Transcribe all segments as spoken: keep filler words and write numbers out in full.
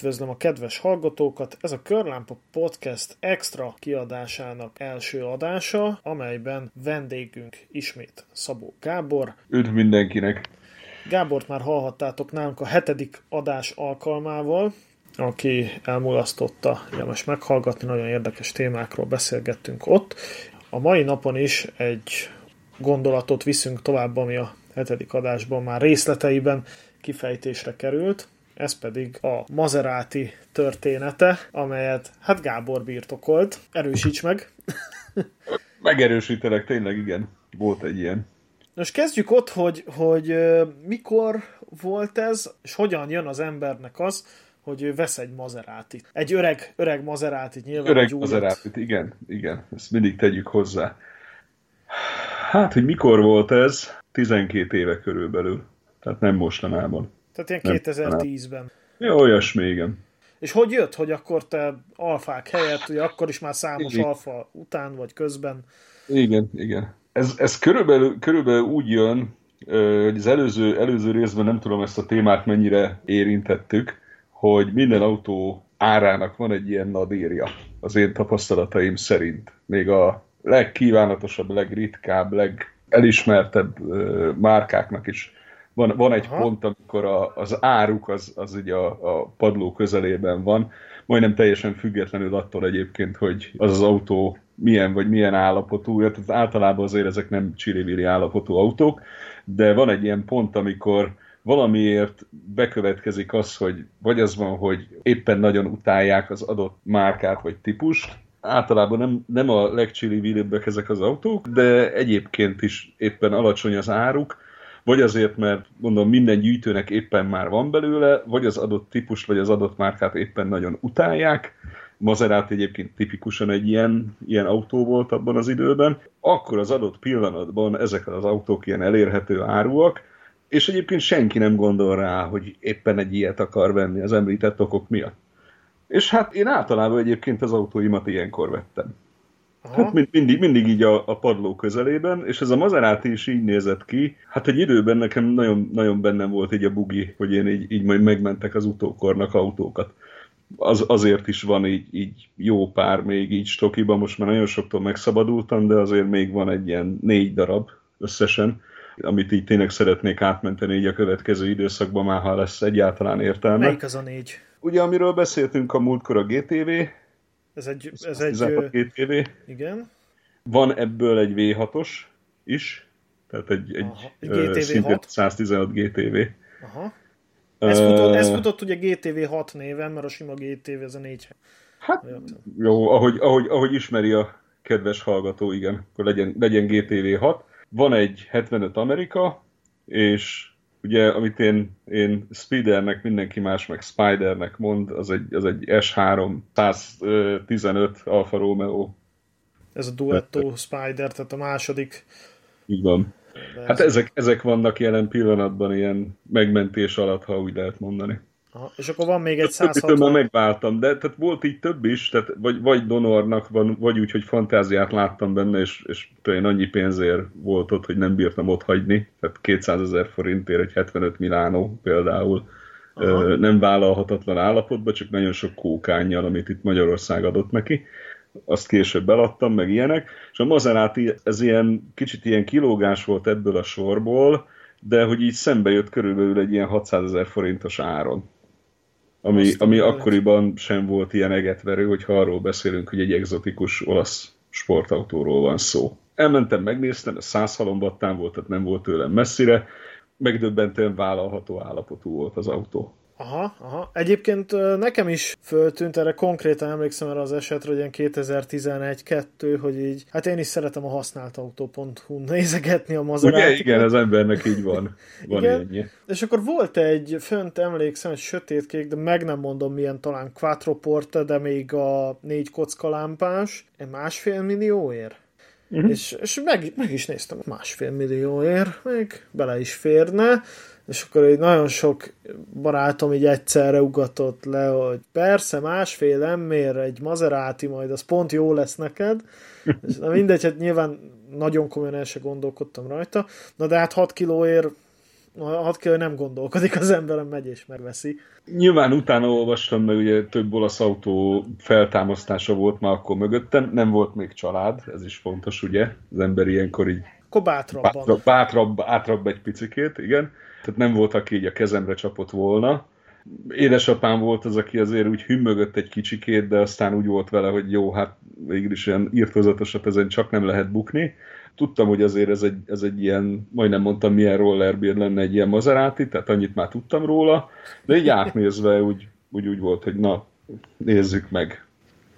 Üdvözlöm a kedves hallgatókat! Ez a Körlámpa Podcast extra kiadásának első adása, amelyben vendégünk ismét Szabó Gábor. Üdv mindenkinek! Gábort már hallhattátok nálunk a hetedik adás alkalmával, aki elmulasztotta, érdemes meghallgatni, nagyon érdekes témákról beszélgettünk ott. A mai napon is egy gondolatot viszünk tovább, ami a hetedik adásban már részleteiben kifejtésre került. Ez pedig a Maserati története, amelyet hát Gábor birtokolt. Erősíts meg! Megerősítelek, tényleg igen. Volt egy ilyen. Most kezdjük ott, hogy, hogy mikor volt ez, és hogyan jön az embernek az, hogy vesz egy Maseratit. Egy öreg, öreg Maseratit nyilván. Öreg Maseratit, igen, igen. Ezt mindig tegyük hozzá. Hát, hogy mikor volt ez? tizenkét éve körülbelül. Tehát nem mostanában. Tehát ilyen kétezer-tízben. Jó, olyasmi, igen. És hogy jött, hogy akkor te alfák helyett, ugye akkor is már számos igen. Alfa után, vagy közben? Igen, igen. Ez, ez körülbelül, körülbelül úgy jön, hogy az előző, előző részben nem tudom ezt a témát mennyire érintettük, hogy minden autó árának van egy ilyen nadírja, az én tapasztalataim szerint. Még a legkívánatosabb, legritkább, legelismertebb márkáknak is Van, van egy Aha. pont, amikor a, az áruk az, az ugye a, a padló közelében van, majdnem teljesen függetlenül attól egyébként, hogy az az autó milyen vagy milyen állapotú, tehát általában azért ezek nem csili-vili állapotú autók, de van egy ilyen pont, amikor valamiért bekövetkezik az, hogy vagy az van, hogy éppen nagyon utálják az adott márkát vagy típust, általában nem, nem a legcsili-vilibbek ezek az autók, de egyébként is éppen alacsony az áruk, vagy azért, mert mondom, minden gyűjtőnek éppen már van belőle, vagy az adott típus, vagy az adott márkát éppen nagyon utálják. Maserati egyébként tipikusan egy ilyen, ilyen autó volt abban az időben. Akkor az adott pillanatban ezek az autók ilyen elérhető áruak, és egyébként senki nem gondol rá, hogy éppen egy ilyet akar venni az említett okok miatt. És hát én általában egyébként az autóimat ilyenkor vettem. Hát mindig, mindig így a, a padló közelében, és ez a Maserati is így nézett ki. Hát egy időben nekem nagyon, nagyon bennem volt így a bugi, hogy én így, így majd megmentek az utókornak autókat. Az, azért is van így, így jó pár még így stokiban, most már nagyon soktól megszabadultam, de azért még van egy ilyen négy darab összesen, amit így tényleg szeretnék átmenteni így a következő időszakban, már ha lesz egyáltalán értelme. Melyik az a négy? Ugye, amiről beszéltünk a múltkor, a gé té vé, Ez egy... Ez egy gé té vé. Igen. Van ebből egy vé hatos is, tehát egy, egy gé té vé hat. száztizenhat gé té vé. Aha. Ez, uh, futott, ez futott ugye gé té vé hat néven, mert a sima gé té vé az a négy. Hát jó, ahogy, ahogy, ahogy ismeri a kedves hallgató, igen, akkor legyen, legyen gé té vé hat. Van egy hetvenöt Amerika, és ugye, amit én, én Spidernek, mindenki más meg Spidernek mond, az egy, az egy es három száztizenöt Alfa Romeo. Ez a Duetto Spider, tehát a második. Így van. De hát ez... ezek, ezek vannak jelen pillanatban ilyen megmentés alatt, ha úgy lehet mondani. Aha, és akkor van még egy százhatvan. Többitől már megváltam, de tehát volt így több is, tehát vagy, vagy donornak van, vagy úgy, hogy fantáziát láttam benne, és, és én annyi pénzért volt ott, hogy nem bírtam ott hagyni, tehát kétszázezer forintért egy hetvenöt Milánó például. Aha. Nem vállalhatatlan állapotban, csak nagyon sok kókánnyal, amit itt Magyarország adott neki. Azt később eladtam, meg ilyenek. És a Maserati, ez ilyen, kicsit ilyen kilógás volt ebből a sorból, de hogy így szembe jött körülbelül egy ilyen hatszázezer forintos áron. Ami, ami akkoriban sem volt ilyen egetverő, hogyha arról beszélünk, hogy egy egzotikus olasz sportautóról van szó. Elmentem, megnéztem, a száz halombattán volt, tehát nem volt tőlem messzire, megdöbbentően vállalható állapotú volt az autó. Aha, aha. Egyébként nekem is föltűnt, erre konkrétan emlékszem erre az esetre, hogy ilyen kétezer-tizenegy-kettő, hogy így, hát én is szeretem a használtautó pont hu nézegetni a Maseratit. Ugye, igen, az embernek így van. Van ennyi. És akkor volt egy, fönt emlékszem, egy sötétkék, de meg nem mondom milyen, talán Quattroporte, de még a négy kockalámpás, egy másfél millióért. Uh-huh. És, és meg, meg is néztem, másfél millióért, még bele is férne. És akkor így nagyon sok barátom így egyszerre ugatott le, hogy persze másfél emmér egy Maserati, majd az pont jó lesz neked. És na mindegy, hát nyilván nagyon komolyan el se gondolkodtam rajta. Na de hát hat kilóért hat kiló nem gondolkodik az emberem, megy és megveszi. Nyilván utána olvastam, mert ugye több olasz autó feltámasztása volt már akkor mögöttem, nem volt még család, ez is fontos, ugye? Az ember ilyenkor így akkor bátrabban. Bátrabb, bátrabb, átrabb egy picikét, igen. Tehát nem volt, aki így a kezemre csapott volna. Édesapám volt az, aki azért úgy hümmögött egy kicsikét, de aztán úgy volt vele, hogy jó, hát végül is ilyen irtózatosat ezen csak nem lehet bukni. Tudtam, hogy azért ez egy, ez egy ilyen, majdnem mondtam, milyen rollerbér lenne egy ilyen Maserati, tehát annyit már tudtam róla, de így átnézve úgy, úgy, úgy volt, hogy na, nézzük meg.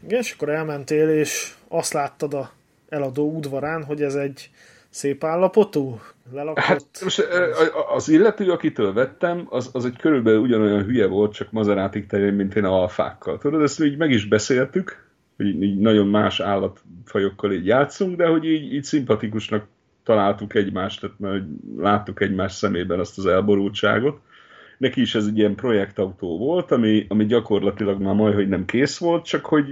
Igen, és akkor elmentél, és azt láttad a eladó udvarán, hogy ez egy szép állapotú, lelakott. Hát most az illető, akitől vettem, az, az egy körülbelül ugyanolyan hülye volt, csak Maseratig terén, mint én alfákkal. Tudod, ezt így meg is beszéltük, hogy így nagyon más állatfajokkal így játszunk, de hogy így, így szimpatikusnak találtuk egymást, tehát mert láttuk egymás szemében azt az elborultságot. Neki is ez egy ilyen projektautó volt, ami, ami gyakorlatilag már majdhogy nem kész volt, csak hogy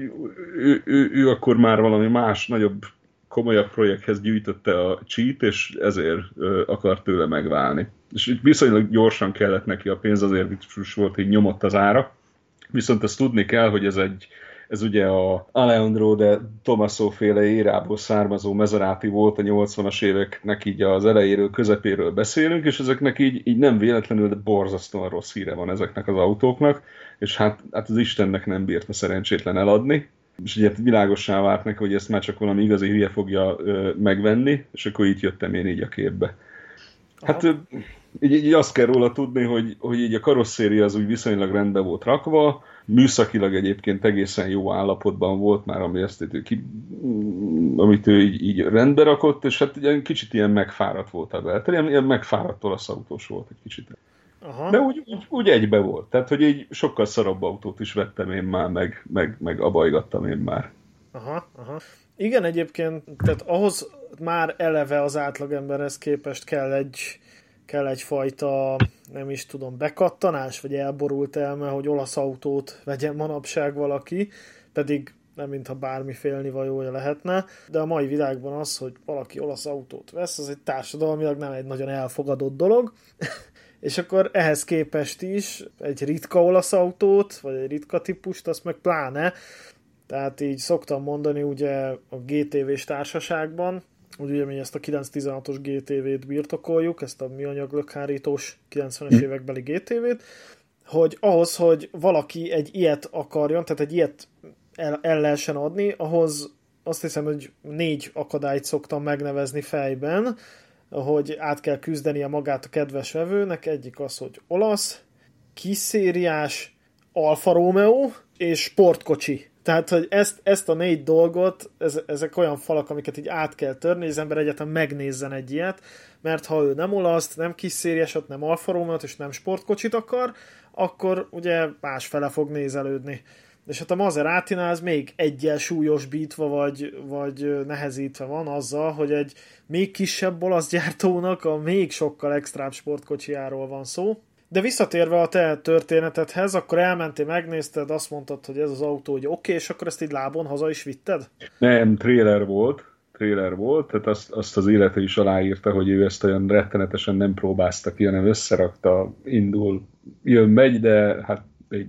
ő, ő, ő akkor már valami más, nagyobb, komolyabb projekthez gyűjtötte a cheat, és ezért ö, akart tőle megválni. És viszonylag gyorsan kellett neki a pénz, azért is volt, hogy nyomott az ára. Viszont ezt tudni kell, hogy ez egy, ez ugye a Alejandro de Tomaso féle érából származó Maserati volt, a nyolcvanas éveknek így az elejéről, közepéről beszélünk, és ezeknek így, így nem véletlenül, de borzasztóan rossz híre van ezeknek az autóknak, és hát, hát az Istennek nem bírta szerencsétlen eladni. És ugye világossá vált neki, hogy ezt már csak valami igazi hülye fogja ö, megvenni, és akkor itt jöttem én így a képbe. Hát ö, így, így azt kell róla tudni, hogy, hogy így a karosszéria az úgy viszonylag rendben volt rakva, műszakilag egyébként egészen jó állapotban volt már, ami ezt, ő ki, amit ő így, így rendbe rakott, és hát egy kicsit ilyen megfáradt volt a belter, ilyen, ilyen megfáradt olasz autós volt egy kicsit. Aha. De úgy, úgy, úgy egybe volt. Tehát, hogy így sokkal szarabb autót is vettem én már, meg, meg, meg abajgattam én már. Aha, aha. Igen, egyébként, tehát ahhoz már eleve az átlagemberhez képest kell egy, kell egyfajta, nem is tudom, bekattanás, vagy elborult elme, hogy olasz autót vegyen manapság valaki, pedig nem mintha bármi félnivalója lehetne, de a mai világban az, hogy valaki olasz autót vesz, az egy társadalmilag nem egy nagyon elfogadott dolog. És akkor ehhez képest is egy ritka olasz autót, vagy egy ritka típust, azt meg pláne. Tehát így szoktam mondani ugye a gé té vés társaságban, hogy ugye mi ezt a kilencszáztizenhatos gé té vét birtokoljuk, ezt a műanyaglökhárítós kilencvenes évekbeli gé té vét, hogy ahhoz, hogy valaki egy ilyet akarjon, tehát egy ilyet el, el lehessen adni, ahhoz azt hiszem, hogy négy akadályt szoktam megnevezni fejben, hogy át kell küzdenie magát a kedves vevőnek, egyik az, hogy olasz, kiszériás, Alfa Romeo és sportkocsi. Tehát, hogy ezt, ezt a négy dolgot, ez, ezek olyan falak, amiket így át kell törni, és az ember egyáltalán megnézzen egy ilyet, mert ha ő nem olasz, nem kiszériásat, nem Alfa Romeo-t és nem sportkocsit akar, akkor ugye másfele fog nézelődni. És hát a Maseratinál ez még egyel súlyosbítva vagy, vagy nehezítve van azzal, hogy egy még kisebb olasz gyártónak a még sokkal extrább sportkocsijáról van szó. De visszatérve a te történetedhez, akkor elmentél, megnézted, azt mondtad, hogy ez az autó, hogy oké, okay, és akkor ezt így lábon haza is vitted? Nem, trailer volt, trailer volt, tehát azt, azt az illető is aláírta, hogy ő ezt olyan rettenetesen nem próbázta ki, hanem összerakta, indul, jön, megy, de hát egy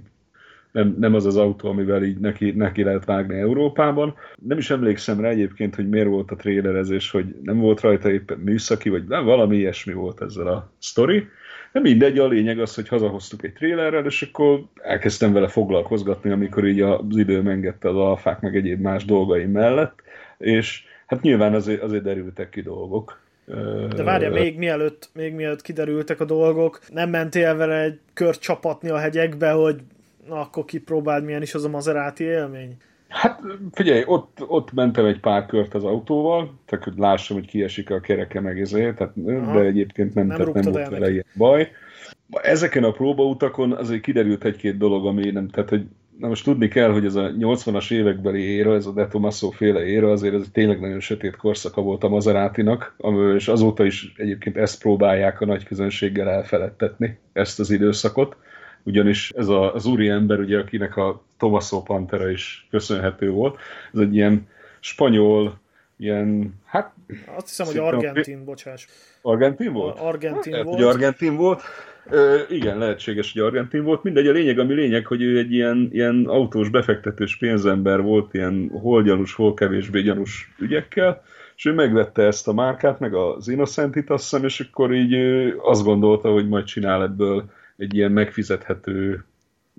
Nem, nem az az autó, amivel így neki, neki lehet vágni Európában. Nem is emlékszem rá egyébként, hogy miért volt a trélerezés, hogy nem volt rajta éppen műszaki, vagy nem, valami ilyesmi volt ezzel a sztori. De mindegy, a lényeg az, hogy hazahoztuk egy trélerrel, és akkor elkezdtem vele foglalkozgatni, amikor így az idő engedte az alfák, meg egyéb más dolgaim mellett, és hát nyilván azért, azért derültek ki dolgok. De várjál, még mielőtt, még mielőtt kiderültek a dolgok, nem mentél vele egy kört csapatni a hegyekbe, hogy na, akkor kipróbáld, milyen is az a Maserati élmény? Hát figyelj, ott, ott mentem egy pár kört az autóval, tehát hogy lássam, hogy kiesik a kereke meg ezért, tehát, de egyébként nem, nem, tehát nem volt vele ilyen baj. Ezeken a próbautakon azért kiderült egy-két dolog, ami nem, tehát hogy na most tudni kell, hogy ez a nyolcvanas évekbeli éra, ez a De Tomaso féle éra, azért ez tényleg nagyon sötét korszaka volt a Maseratinak, és azóta is egyébként ezt próbálják a nagy közönséggel elfeledtetni, ezt az időszakot. Ugyanis ez a, az úri ember, ugye, akinek a Tomaso Pantera is köszönhető volt, ez egy ilyen spanyol ilyen, hát... Azt hiszem, hogy argentin, bocsáss. Argentin volt? Argentin hát, volt. Lehet, hogy argentin volt. Ö, igen, lehetséges, hogy argentin volt. Mindegy, a lényeg, ami lényeg, hogy ő egy ilyen, ilyen autós, befektetős pénzember volt, ilyen hol gyanús, hol kevésbé gyanús ügyekkel, és ő megvette ezt a márkát, meg az Innocentit, azt hiszem, és akkor így azt gondolta, hogy majd csinál ebből egy ilyen megfizethető,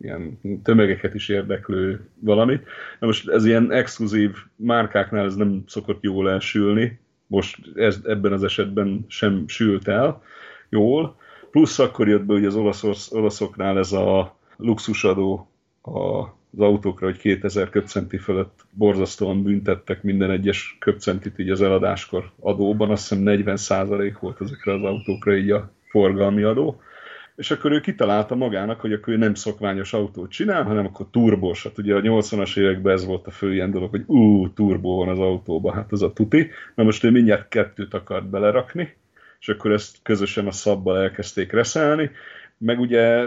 ilyen tömegeket is érdeklő valamit. Na most ez ilyen exkluzív márkáknál ez nem szokott jól elsülni, most ez, ebben az esetben sem sült el jól, plusz akkor jött be, hogy az olasz, olaszoknál ez a luxusadó az autókra, hogy kétezer köbcenti fölött borzasztóan büntettek minden egyes köbcentit így az eladáskor adóban, azt hiszem negyven százalék volt ezekre az autókra így a forgalmi adó. És akkor ő kitalálta magának, hogy akkor ő nem szokványos autót csinál, hanem akkor turbós. Hát ugye a nyolcvanas években ez volt a fő ilyen dolog, hogy ú, turbó van az autóban, hát az a tuti. Na most ő mindjárt kettőt akart belerakni, és akkor ezt közösen a szabbal elkezdték reszelni, meg ugye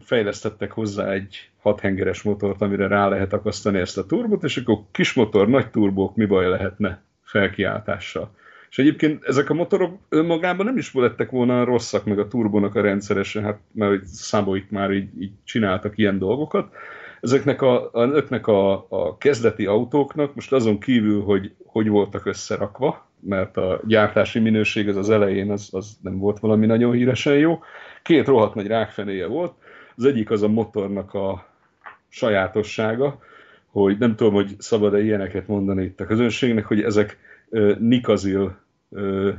fejlesztettek hozzá egy hathengeres motort, amire rá lehet akasztani ezt a turbót, és akkor kis motor, nagy turbók, mi baj lehetne felkiáltással. És egyébként ezek a motorok önmagában nem is lettek volna rosszak, meg a turbónak a rendszeresen, hát mert Szabóik már így, így csináltak ilyen dolgokat. Ezeknek a, a, öknek a, a kezdeti autóknak most azon kívül, hogy hogy voltak összerakva, mert a gyártási minőség az az elején az, az nem volt valami nagyon híresen jó. Két rohadt nagy rákfenéje volt. Az egyik az a motornak a sajátossága, hogy nem tudom, hogy szabad-e ilyeneket mondani itt a közönségnek, hogy ezek Nikasil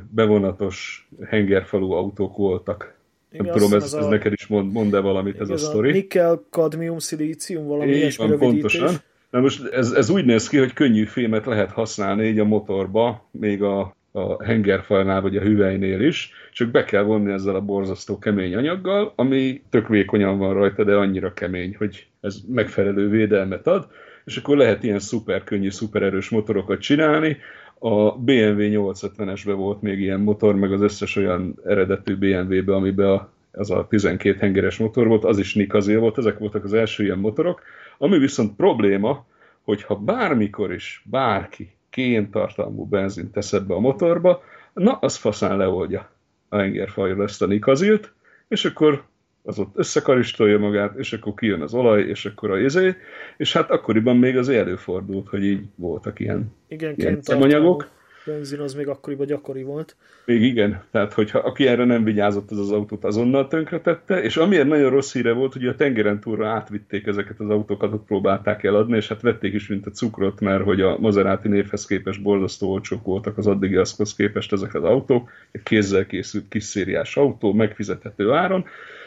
bevonatos hengerfalú autók voltak. Igen, nem tudom, ez, ez a... neked is mond, mond-e valamit. Igen, ez a sztori. Nikkel, kadmium, szilícium, valami ilyesmi rövidítés. Pontosan. Na most ez, ez úgy néz ki, hogy könnyű fémet lehet használni így a motorba, még a, a hengerfalnál vagy a hüvelynél is, csak be kell vonni ezzel a borzasztó kemény anyaggal, ami tök vékonyan van rajta, de annyira kemény, hogy ez megfelelő védelmet ad, és akkor lehet ilyen szuper könnyű, szuper erős motorokat csinálni. A bé em vé nyolcszázötvenesben volt még ilyen motor, meg az összes olyan eredetű bé em vé-be, amiben a, az a tizenkét hengeres motor volt, az is Nikasil volt, ezek voltak az első ilyen motorok. Ami viszont probléma, hogyha bármikor is bárki kémtartalmú benzint tesz ebbe a motorba, na, az faszán leoldja a hengerfajról ezt a Nikasilt, és akkor az ott összekaristolja magát, és akkor kijön az olaj, és akkor a izé, és hát akkoriban még az előfordult, hogy így voltak ilyen, igen, ilyen szemanyagok. Benzin az még akkoriban gyakori volt. Még igen, tehát hogyha aki erre nem vigyázott, az az autót azonnal tönkretette, és amilyen nagyon rossz híre volt, hogy a tengeren túlra átvitték ezeket az autókat, ott próbálták eladni, és hát vették is, mint a cukrot, mert hogy a Maserati névhez képest borzasztó olcsók voltak az addigi aszhoz képest ezek az autók, egy kézzel készült kis szériás autó, megfizethető áron,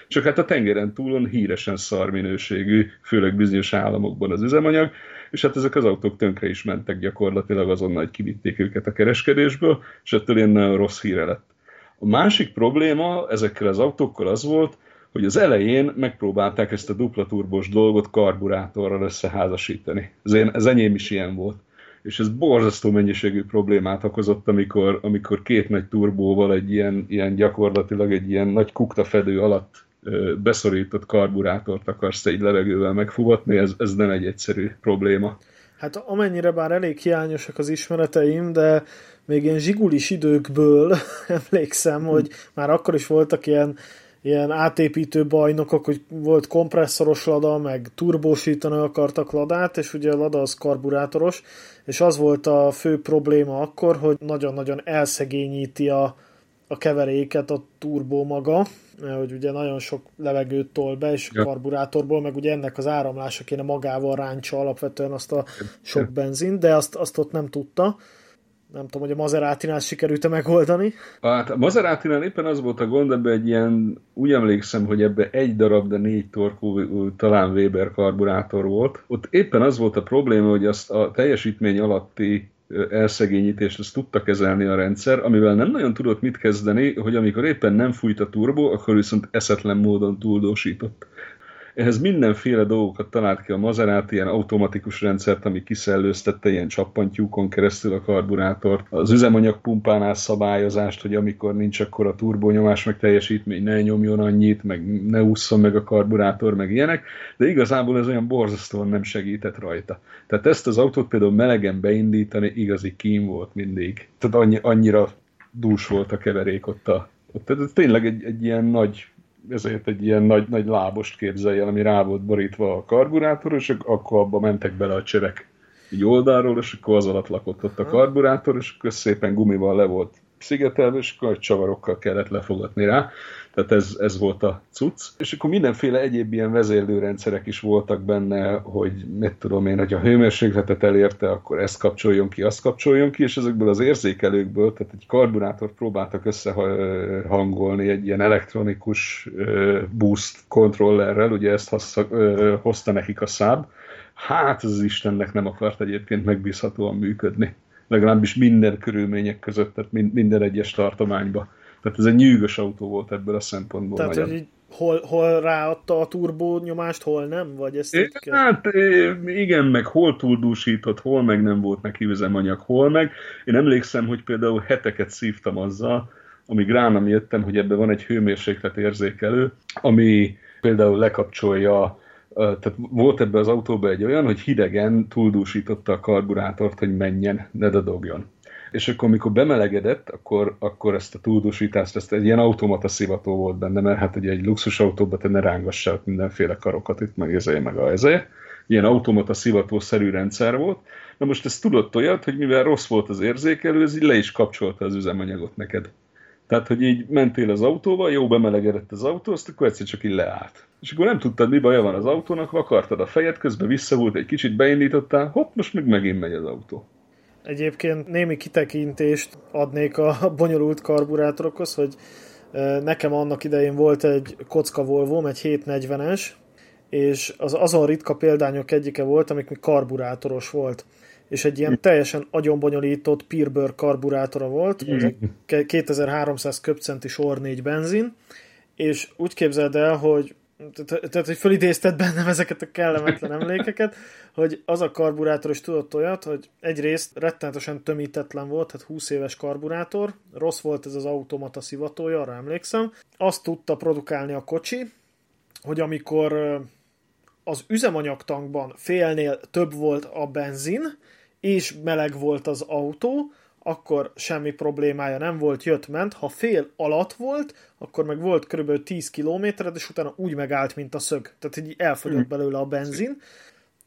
csak hát a tengeren túlon híresen szar minőségű, főleg bizonyos államokban az üzemanyag, és hát ezek az autók tönkre is mentek gyakorlatilag azonnal, hogy kivitték őket a kereskedésből, és ettől ilyen nagyon rossz híre lett. A másik probléma ezekkel az autókkal az volt, hogy az elején megpróbálták ezt a dupla turbós dolgot karburátorral összeházasítani. Az, én, az enyém is ilyen volt. És ez borzasztó mennyiségű problémát okozott, amikor, amikor két nagy turbóval egy ilyen, ilyen gyakorlatilag egy ilyen nagy kuktafedő alatt beszorított karburátort akarsz egy levegővel megfogatni, ez, ez nem egy egyszerű probléma. Hát amennyire bár elég hiányosak az ismereteim, de még ilyen zsigulis időkből emlékszem, hogy már akkor is voltak ilyen, ilyen átépítő bajnokok, hogy volt kompresszoros lada, meg turbósítani akartak ladát, és ugye a lada az karburátoros, és az volt a fő probléma akkor, hogy nagyon-nagyon elszegényíti a a keveréket a turbó maga, hogy ugye nagyon sok levegőt tol be, és a karburátorból, meg ugye ennek az áramlása kéne magával ráncsa alapvetően azt a sok benzint, de azt, azt ott nem tudta. Nem tudom, hogy a Maseratinál sikerült-e megoldani? Hát a Maseratinál éppen az volt a gond, ebben egy ilyen, úgy emlékszem, hogy ebben egy darab, de négy torkú, talán Weber karburátor volt. Ott éppen az volt a probléma, hogy azt a teljesítmény alatti elszegényítést, ezt tudta kezelni a rendszer, amivel nem nagyon tudott mit kezdeni, hogy amikor éppen nem fújt a turbó, akkor viszont eszetlen módon túldósított. Ehhez mindenféle dolgokat talált ki a Maserati, ilyen automatikus rendszert, ami kiszellőztette ilyen csappantyúkon keresztül a karburátort, az üzemanyagpumpánál szabályozást, hogy amikor nincs akkor a turbónyomás meg teljesítmény, ne nyomjon annyit, meg ne ússzon meg a karburátor, meg ilyenek, de igazából ez olyan borzasztóan nem segített rajta. Tehát ezt az autót például melegen beindítani igazi kín volt mindig. Tehát annyi, annyira dús volt a keverék ott a... Ott, tehát tényleg egy, egy ilyen nagy... ezért egy ilyen nagy, nagy lábost képzelj el, ami rá volt borítva a karburátor, és akkor abba mentek bele a csövek így oldalról, és akkor az alatt lakott ott a karburátor, és akkor szépen gumival le volt szigetelve, és akkor csavarokkal kellett lefogatni rá. Tehát ez, ez volt a cucc. És akkor mindenféle egyéb ilyen vezérlőrendszerek is voltak benne, hogy mit tudom én, hogyha a hőmérsékletet elérte, akkor ezt kapcsoljon ki, azt kapcsoljon ki, és ezekből az érzékelőkből, tehát egy karburátort próbáltak összehangolni egy ilyen elektronikus boost kontrollerrel, ugye ezt hozta, hozta nekik a Saab. Hát az Istennek nem akart egyébként megbízhatóan működni. Legalábbis minden körülmények között, tehát minden egyes tartományba. Tehát ez egy nyűgös autó volt ebből a szempontból. Tehát, nagyon. Hogy így hol, hol ráadta a turbó nyomást, hol nem? Vagy ezt é, kell... Hát igen, meg hol túldúsított, hol meg nem volt neki üzemanyag, hol meg. Én emlékszem, hogy például heteket szívtam azzal, amíg rá nem jöttem, hogy ebben van egy hőmérséklet érzékelő, ami például lekapcsolja. Tehát volt ebben az autóban egy olyan, hogy hidegen túldúsította a karburátort, hogy menjen, ne dadogjon. És akkor, amikor bemelegedett, akkor, akkor ezt a túldúsítást, ezt egy ilyen automata szivató volt benne, mert hát ugye egy luxusautóban te ne rángassál mindenféle karokat, itt meg ezért, meg a ezért. Ilyen automata szivatószerű rendszer volt. Na most ezt tudott olyat, hogy mivel rossz volt az érzékelő, ez így le is kapcsolta az üzemanyagot neked. Tehát, hogy így mentél az autóval, jó bemelegedett az autó, azt akkor egyszer csak így leállt. És akkor nem tudtad, mi baja van az autónak, vakartad a fejed, közben visszavult egy kicsit, beindítottál, hopp, most meg megint megy az autó. Egyébként némi kitekintést adnék a bonyolult karburátorokhoz, hogy nekem annak idején volt egy kocka Volvóm, egy hétszáznegyvenes, és az azon ritka példányok egyike volt, amik még karburátoros volt. És egy ilyen teljesen agyonbonyolított Pierburg karburátora volt, kétezer-háromszáz köbcenti sor négy benzin, és úgy képzeld el, hogy tehát, hogy fölidézted bennem ezeket a kellemetlen emlékeket, hogy az a karburátor is tudott olyat, hogy egyrészt rettenetesen tömítetlen volt, tehát húsz éves karburátor, rossz volt ez az automata szivatója, arra emlékszem. Azt tudta produkálni a kocsi, hogy amikor az üzemanyagtankban félnél több volt a benzin, és meleg volt az autó, akkor semmi problémája nem volt, jött-ment. Ha fél alatt volt, akkor meg volt körülbelül tíz kilométered, és utána úgy megállt, mint a szög. Tehát így elfogyott belőle a benzin,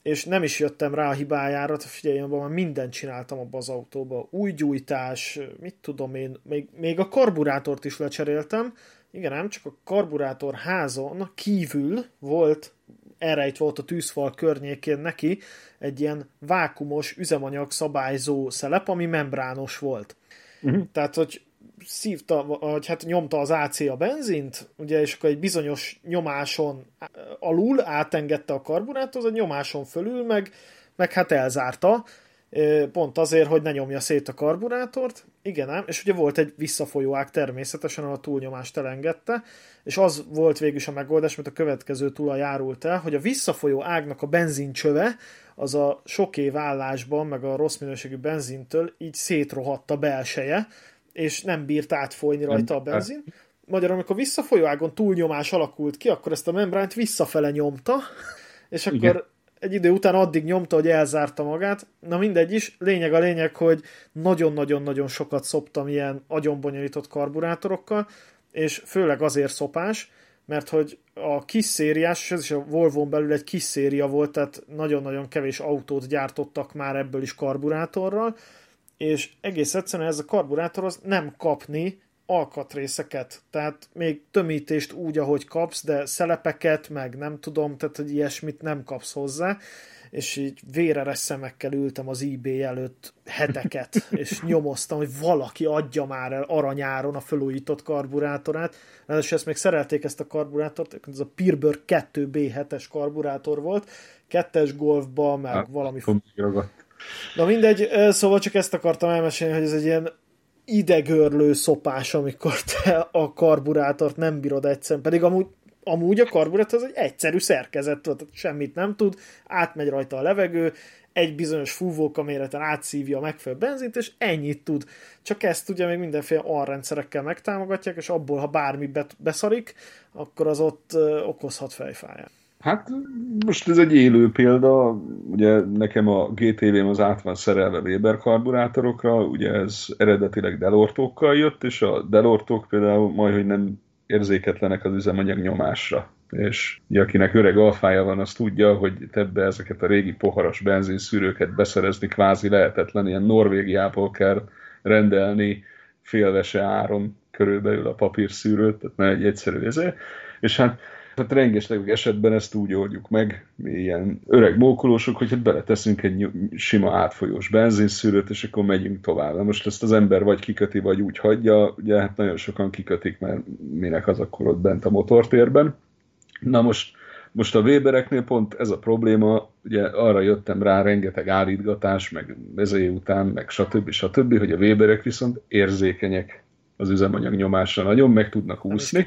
és nem is jöttem rá a hibájára, figyelj, abban már mindent csináltam abban az autóban. Új gyújtás, mit tudom én, még, még a karburátort is lecseréltem. Igen, nem, csak a karburátor házon kívül volt, elrejtve volt a tűzfal környékén neki egy ilyen vákumos üzemanyag szabályzó szelep, ami membrános volt. Uh-huh. Tehát, hogy szívta, vagy hát nyomta az á cé a benzint, ugye, és akkor egy bizonyos nyomáson alul átengedte a karburátort, a nyomáson fölül, meg, meg hát elzárta, pont azért, hogy ne nyomja szét a karburátort. Igen ám, és ugye volt egy visszafolyóág természetesen, ahol a túlnyomást elengedte, és az volt végül is a megoldás, mert a következő tulaj járult el, hogy a visszafolyó ágnak a benzincsöve az a sok év állásban, meg a rossz minőségű benzintől így szétrohadt a belseje, és nem bírt átfolyni rajta a benzin. Magyarul, amikor visszafolyóágon túlnyomás alakult ki, akkor ezt a membránt visszafele nyomta, és akkor igen. Egy idő után addig nyomta, hogy elzárta magát. Na mindegy is, lényeg a lényeg, hogy nagyon-nagyon-nagyon sokat szoptam ilyen agyonbonyolított karburátorokkal, és főleg azért szopás, mert hogy a kis szériás, és ez is a Volvón belül egy kis széria volt, tehát nagyon-nagyon kevés autót gyártottak már ebből is karburátorral, és egész egyszerűen ez a karburátorhoz nem kapni alkatrészeket, tehát még tömítést úgy, ahogy kapsz, de szelepeket, meg nem tudom, tehát hogy ilyesmit nem kapsz hozzá, és így véreres szemekkel ültem az eBay előtt heteket, és nyomoztam, hogy valaki adja már el aranyáron a felújított karburátorát, és ezt még szerelték ezt a karburátort, ez a Pierburg kettő bé hetes karburátor volt, kettes Golfba, meg hát, valami... Na mindegy, szóval csak ezt akartam elmesélni, hogy ez egy ilyen idegörlő szopás, amikor te a karburátort nem bírod egyszerűen, pedig amúgy amúgy a karburátor az egy egyszerű szerkezet, tehát semmit nem tud, átmegy rajta a levegő, egy bizonyos fúvóka méreten átszívja a megfelelő benzint, és ennyit tud. Csak ezt ugye még mindenféle alrendszerekkel megtámogatják, és abból, ha bármi beszarik, akkor az ott okozhat fejfáját. Hát most ez egy élő példa, ugye nekem a gé té vém az át van szerelve Weber karburátorokra, ugye ez eredetileg Dell'Ortókkal jött, és a Dell'Ortók például majdhogy nem érzéketlenek az üzemanyag nyomásra. És akinek öreg alfája van, az tudja, hogy ebbe ezeket a régi poharas benzinszűrőket beszerezni kvázi lehetetlen, ilyen Norvégiából kell rendelni félvese áron körülbelül a papírszűrőt, tehát nem egy egyszerű ezért, és hát Tehát rengeteg esetben ezt úgy oldjuk meg, ilyen öreg mókolósok, hogy hát beleteszünk egy sima átfolyós benzinszűrőt, és akkor megyünk tovább. Na most ezt az ember vagy kiköti, vagy úgy hagyja, ugye hát nagyon sokan kikötik, mert minek az akkor ott bent a motortérben. Na most, most a Webereknél pont ez a probléma, ugye arra jöttem rá rengeteg állítgatás, meg ezé után, meg stb. stb., hogy a Weberek viszont érzékenyek az üzemanyag nyomásra nagyon, meg tudnak úszni.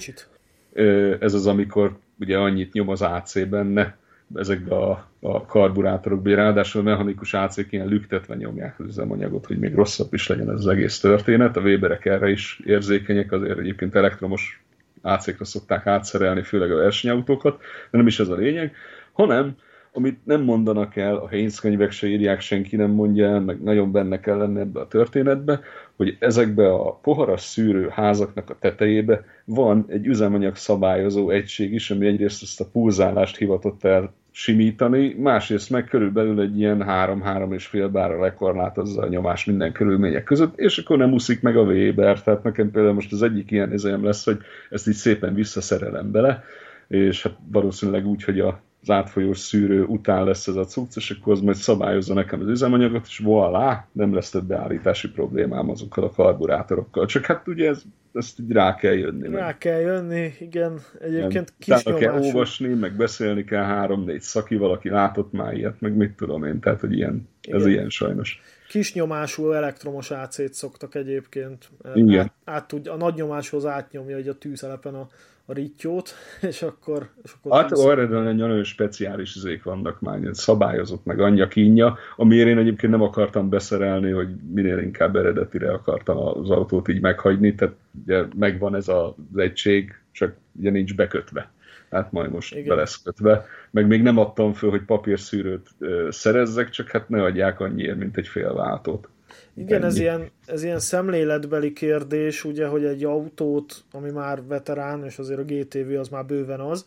Ez az, amikor ugye annyit nyom az á cé benne, ezekben a, a karburátorokban, ráadásul a mechanikus á cék ilyen lüktetve nyomják az üzemanyagot, hogy még rosszabb is legyen ez az egész történet. A Weberek erre is érzékenyek, azért egyébként elektromos á cékra szokták átszerelni, főleg a versenyautókat, de nem is ez a lényeg, hanem amit nem mondanak el, a Heinz-könyvek se írják, senki nem mondja el, meg nagyon benne kell lenni ebbe a történetbe, hogy ezekbe a poharas szűrő házaknak a tetejébe van egy üzemanyag szabályozó egység is, ami egyrészt ezt a pulzálást hivatott el simítani, másrészt meg körülbelül egy ilyen három-három és fél bárra lekorlátozza a nyomás minden körülmények között, és akkor nem úszik meg a Weber, tehát nekem például most az egyik ilyen izém lesz, hogy ezt így szépen visszaszerelem bele, és hát valószínűleg úgy, hogy a az átfolyós szűrő után lesz ez a cucc, és akkor az majd szabályozza nekem az üzemanyagot, és voilà, nem lesz több beállítási problémám azokkal a karburátorokkal. Csak hát ugye ez, ezt így rá kell jönni. Rá meg. kell jönni, igen. Egyébként kis nyomású. Kell olvasni, meg beszélni kell három-négy szakival, aki látott már ilyet, meg mit tudom én, tehát hogy ilyen, igen. Ez ilyen sajnos. Kis nyomású elektromos á cét szoktak egyébként. Igen. Át, át, a nagy nyomáshoz átnyomja így a tűzelepen a a rittyót, és akkor... És akkor hát arra nagyon speciális izék vannak már, szabályozott meg anyja kínja, amiért én egyébként nem akartam beszerelni, hogy minél inkább eredetire akartam az autót így meghagyni, tehát ugye megvan ez az egység, csak ugye nincs bekötve. Hát majd most igen. Be lesz kötve. Meg még nem adtam föl, hogy papírszűrőt szerezzek, csak hát ne adják annyiért, mint egy félváltót. Igen, ez ilyen, ez ilyen szemléletbeli kérdés, ugye, hogy egy autót, ami már veterán, és azért a gé té vé az már bőven az,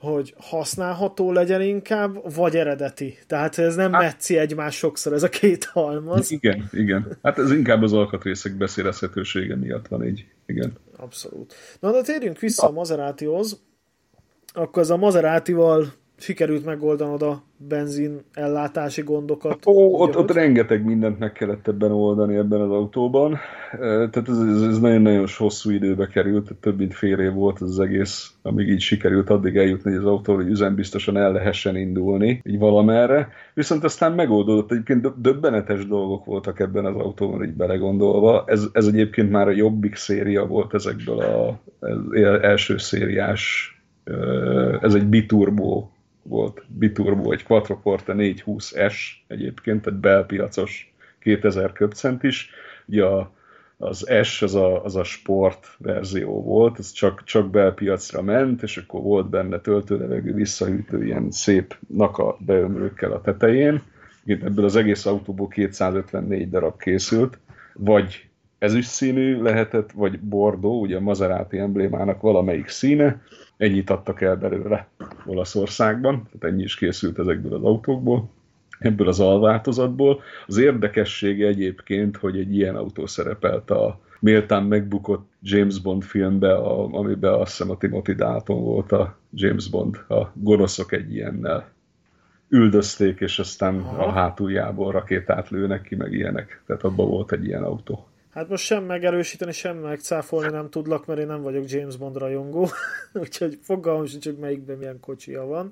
hogy használható legyen inkább, vagy eredeti. Tehát ez nem hát, metszi egymás sokszor, ez a két halmaz. Igen, igen. Hát ez inkább az alkatrészek beszélezhetősége miatt van így. Igen. Abszolút. Na, de térjünk vissza a Maseratihoz. Akkor ez a Maseratival sikerült megoldanod a benzin ellátási gondokat? Ó, ott, ott rengeteg mindent meg kellett ebben oldani ebben az autóban. Tehát ez, ez nagyon-nagyon hosszú időbe került, több mint fél év volt az egész, amíg így sikerült addig eljutni az autóval, hogy üzembiztosan el lehessen indulni, így valamerre. Viszont aztán megoldódott, egyébként döbbenetes dolgok voltak ebben az autóban, így belegondolva. Ez, ez egyébként már a jobbik széria volt ezekből az első szériás, ez egy biturbó volt, biturbo, egy Quattroporte négyszázhúsz es egyébként, tehát belpiacos kétezer köbcent is. Ugye a, az S az a, az a sport verzió volt, ez csak, csak belpiacra ment, és akkor volt benne töltőlevegő visszahűtő ilyen szép naka beömlőkkel a tetején. Ebből az egész autóból kétszázötvennégy darab készült, vagy ezüst színű lehetett, vagy bordó, ugye a Maserati emblémának valamelyik színe, ennyit adtak el belőle Olaszországban, tehát ennyi is készült ezekből az autókból, ebből az alváltozatból. Az érdekessége egyébként, hogy egy ilyen autó szerepelt a méltán megbukott James Bond filmbe, a, amiben azt hiszem a Timothy Dalton volt a James Bond, a gonoszok egy ilyennel üldözték, és aztán aha. A hátuljából rakétát lőnek ki, meg ilyenek. Tehát abban volt egy ilyen autó. Hát most sem megerősíteni, sem megcáfolni nem tudlak, mert én nem vagyok James Bond rajongó, úgyhogy fogalmam sincs, hogy melyikben milyen kocsia van.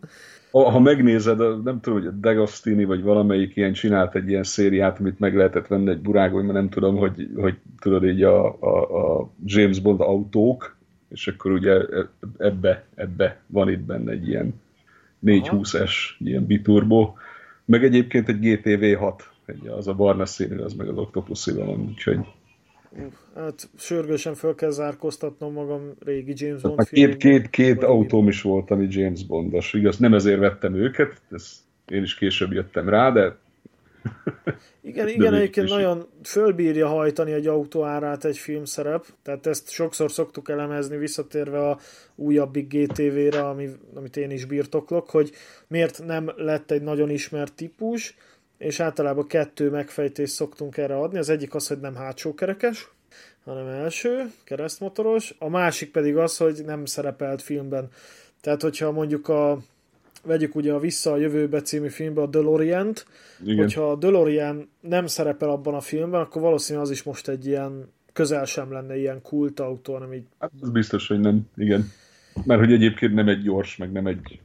Ha megnézed, nem tudom, hogy a Degastini vagy valamelyik ilyen csinált egy ilyen szériát, amit meg lehetett venni egy burágon, mert nem tudom, hogy, hogy tudod így a, a, a James Bond autók, és akkor ugye ebbe, ebbe van itt benne egy ilyen négyszázhúszas ilyen biturbó, meg egyébként egy gé té vé hat, egy, az a barna színű, az meg az Octopuszival van, úgyhogy... Hát sürgősen föl kell zárkóztatnom magam régi James Bond filmben. Két, két, két autóm is volt, ami James Bondos, igaz, nem ezért vettem őket, ezt én is később jöttem rá, de... Igen, igen, egyébként nagyon fölbírja hajtani egy autó árát egy filmszerep, tehát ezt sokszor szoktuk elemezni, visszatérve a újabbik gé té vére, ami, amit én is birtoklok, hogy miért nem lett egy nagyon ismert típus, és általában kettő megfejtést szoktunk erre adni, az egyik az, hogy nem hátsókerekes, hanem első, keresztmotoros, a másik pedig az, hogy nem szerepelt filmben. Tehát, hogyha mondjuk a vegyük ugye a Vissza a Jövőbe című filmbe a DeLoreant, igen. Hogyha a DeLorean nem szerepel abban a filmben, akkor valószínűleg az is most egy ilyen, közel sem lenne ilyen kult autó, hanem így... Hát az biztos, hogy nem, igen. Mert hogy egyébként nem egy gyors, meg nem egy...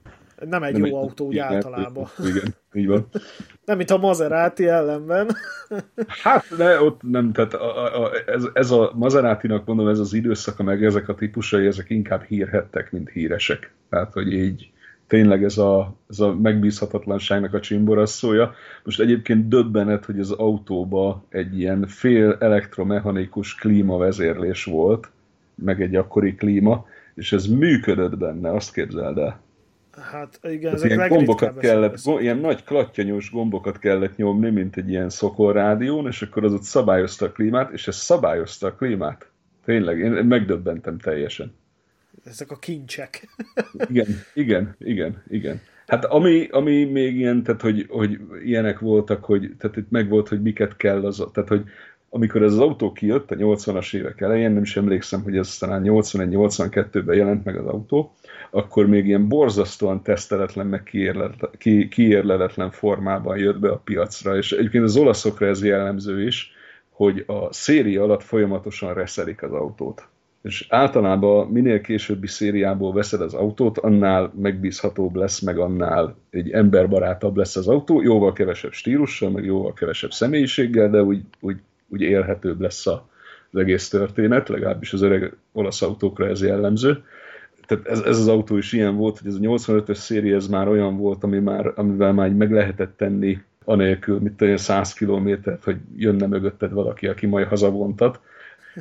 Nem egy nem jó egy autó úgy általában. Igen, így van. Nem, mint a Maserati ellenben. Hát, de ott nem, tehát a, a, a, ez, ez a Maseratinak mondom, ez az időszaka, meg ezek a típusai, ezek inkább hírhettek, mint híresek. Tehát, hogy így tényleg ez a, ez a megbízhatatlanságnak a csimborasszója. Most egyébként döbbenet, hogy az autóba egy ilyen fél elektromechanikus klímavezérlés volt, meg egy akkori klíma, és ez működött benne, azt képzeld el. Hát igen, ezek ilyen gombokat kellett, ilyen nagy klattyanyós gombokat kellett nyomni, mint egy ilyen szokolrádión, és akkor az ott szabályozta a klímát, és ez szabályozta a klímát. Tényleg, én megdöbbentem teljesen. Ezek a kincsek. Igen, igen, igen, igen. Hát ami, ami még ilyen, tehát hogy, hogy ilyenek voltak, hogy, tehát itt megvolt, hogy miket kell az, tehát hogy amikor ez az autó kijött a nyolcvanas évek elején, nem is emlékszem, hogy ez talán nyolcvanegy nyolcvankettőben jelent meg az autó, akkor még ilyen borzasztóan teszteletlen, meg kiérleletlen, kiérleletlen formában jött be a piacra, és egyébként az olaszokra ez jellemző is, hogy a széria alatt folyamatosan reszelik az autót. És általában minél későbbi szériából veszed az autót, annál megbízhatóbb lesz, meg annál egy emberbarátabb lesz az autó, jóval kevesebb stílussal, meg jóval kevesebb személyiséggel, de úgy, úgy, úgy élhetőbb lesz az egész történet, legalábbis az öreg olasz autókra ez jellemző. Tehát ez, ez az autó is ilyen volt, hogy ez a nyolcvanötös széria ez már olyan volt, ami már, amivel már meg lehetett tenni, anélkül, mint olyan száz kilométert, hogy jönne mögötted valaki, aki majd hazavontat.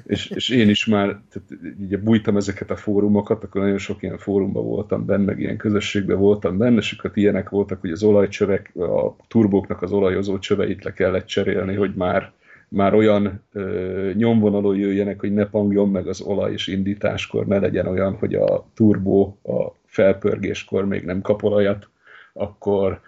És, és én is már tehát, ugye bújtam ezeket a fórumokat, akkor nagyon sok ilyen fórumban voltam benne, meg ilyen közösségben voltam benne, és akkor ilyenek voltak, hogy az olajcsövek, a turbóknak az olajozó csöveit le kellett cserélni, hogy már, már olyan ö, nyomvonalon jöjjenek, hogy ne pangjon meg az olaj, és indításkor ne legyen olyan, hogy a turbó a felpörgéskor még nem kap olajat, akkor...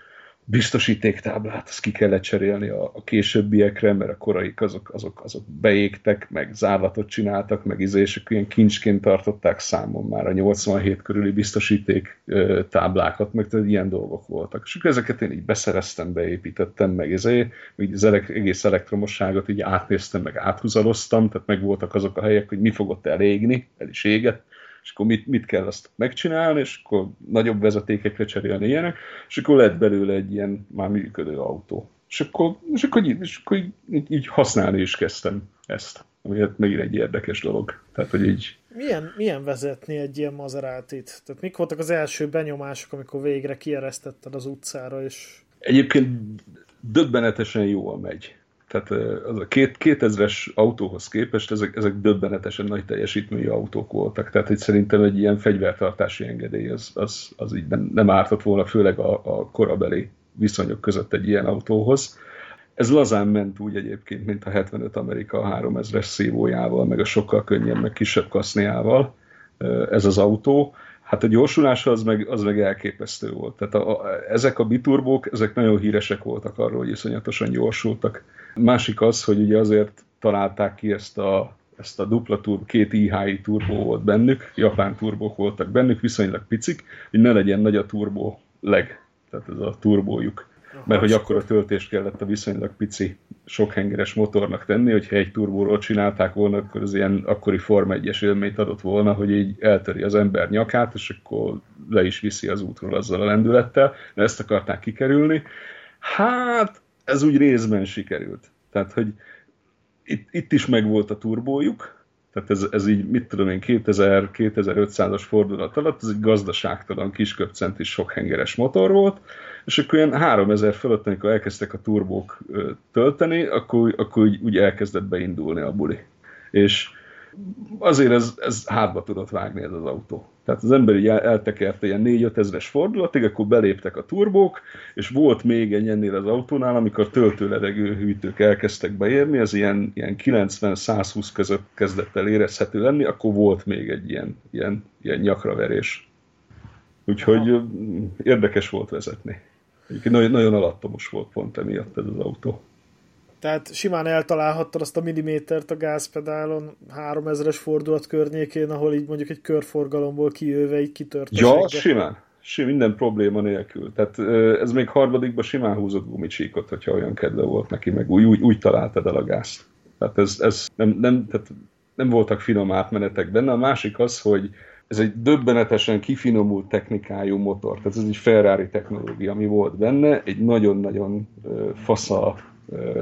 biztosítéktáblát, azt ki kellett cserélni a, a későbbiekre, mert a koraik azok, azok, azok beégtek, meg zárlatot csináltak, meg izések, ilyen kincsként tartották számon már a nyolcvanhét körüli biztosítéktáblákat, meg tehát ilyen dolgok voltak. És ezeket én így beszereztem, beépítettem, meg izé, így az egész elektromosságot így átnéztem, meg áthuzaloztam, tehát meg voltak azok a helyek, hogy mi fogott elégni, el is égett, és akkor mit, mit kell azt megcsinálni, és akkor nagyobb vezetékekre cserélni ilyenek, és akkor lett belőle egy ilyen már működő autó. És akkor, és akkor, így, és akkor így, így használni is kezdtem ezt, ami hát megint egy érdekes dolog. Tehát, hogy így... milyen, milyen vezetni egy ilyen Maseratit? Tehát mik voltak az első benyomások, amikor végre kieresztetted az utcára? És... Egyébként döbbenetesen jól megy. Tehát az a két, kétezres autóhoz képest ezek, ezek döbbenetesen nagy teljesítményű autók voltak. Tehát hogy szerintem egy ilyen fegyvertartási engedély az, az, az így nem ártott volna, főleg a, a korabeli viszonyok között egy ilyen autóhoz. Ez lazán ment úgy egyébként, mint a hetvenöt Amerika a háromezres szívójával, meg a sokkal könnyebb, meg kisebb kaszniával ez az autó. Hát a gyorsulása az meg, az meg elképesztő volt. Tehát a, a, ezek a biturbók, ezek nagyon híresek voltak arról, hogy iszonyatosan gyorsultak. Másik az, hogy ugye azért találták ki ezt a, ezt a dupla turbó, két i há i turbó volt bennük, japán turbók voltak bennük, viszonylag picik, hogy ne legyen nagy a turbó leg, tehát ez a turbójuk. Aha, mert hogy akkor a töltést kellett a viszonylag pici, sokhengeres motornak tenni, hogyha egy turbóról csinálták volna, akkor az ilyen akkori Forma egyes élményt adott volna, hogy így eltöri az ember nyakát, és akkor le is viszi az útról azzal a lendülettel, de ezt akarták kikerülni. Hát... ez úgy részben sikerült. Tehát, hogy itt, itt is megvolt a turbójuk, Tehát ez, ez így, mit tudom én, kétezer-kétezer-ötszázas fordulat alatt, ez egy gazdaságtalan kisköpcentis sokhengeres motor volt, és akkor ilyen háromezer fölött, amikor elkezdtek a turbók tölteni, akkor, akkor úgy, úgy elkezdett beindulni a buli. És azért ez, ez hátba tudott vágni ez az autó. Tehát az ember így eltekerte ilyen négy-ötezres fordulatig, akkor beléptek a turbók, és volt még egy ennél az autónál, amikor töltőledegő hűtők elkezdtek beérni, ez ilyen, ilyen kilencven-százhúsz között kezdett el érezhető lenni, akkor volt még egy ilyen, ilyen, ilyen nyakraverés. Úgyhogy aha, érdekes volt vezetni. Nagyon, nagyon alattomos volt pont emiatt ez az autó. Tehát simán eltalálhattad azt a millimétert a gázpedálon háromezres fordulat környékén, ahol így mondjuk egy körforgalomból kijöve így kitört. Ja, simán. Sim, minden probléma nélkül. Tehát ez még harmadikban simán húzott gumicsíkot, hogyha olyan kedve volt neki, meg úgy, úgy, úgy találtad el a gázt. Tehát ez, ez nem, nem, tehát nem voltak finom átmenetek benne. A másik az, hogy ez egy döbbenetesen kifinomult technikájú motor. Tehát ez egy Ferrari technológia, ami volt benne. Egy nagyon-nagyon fasza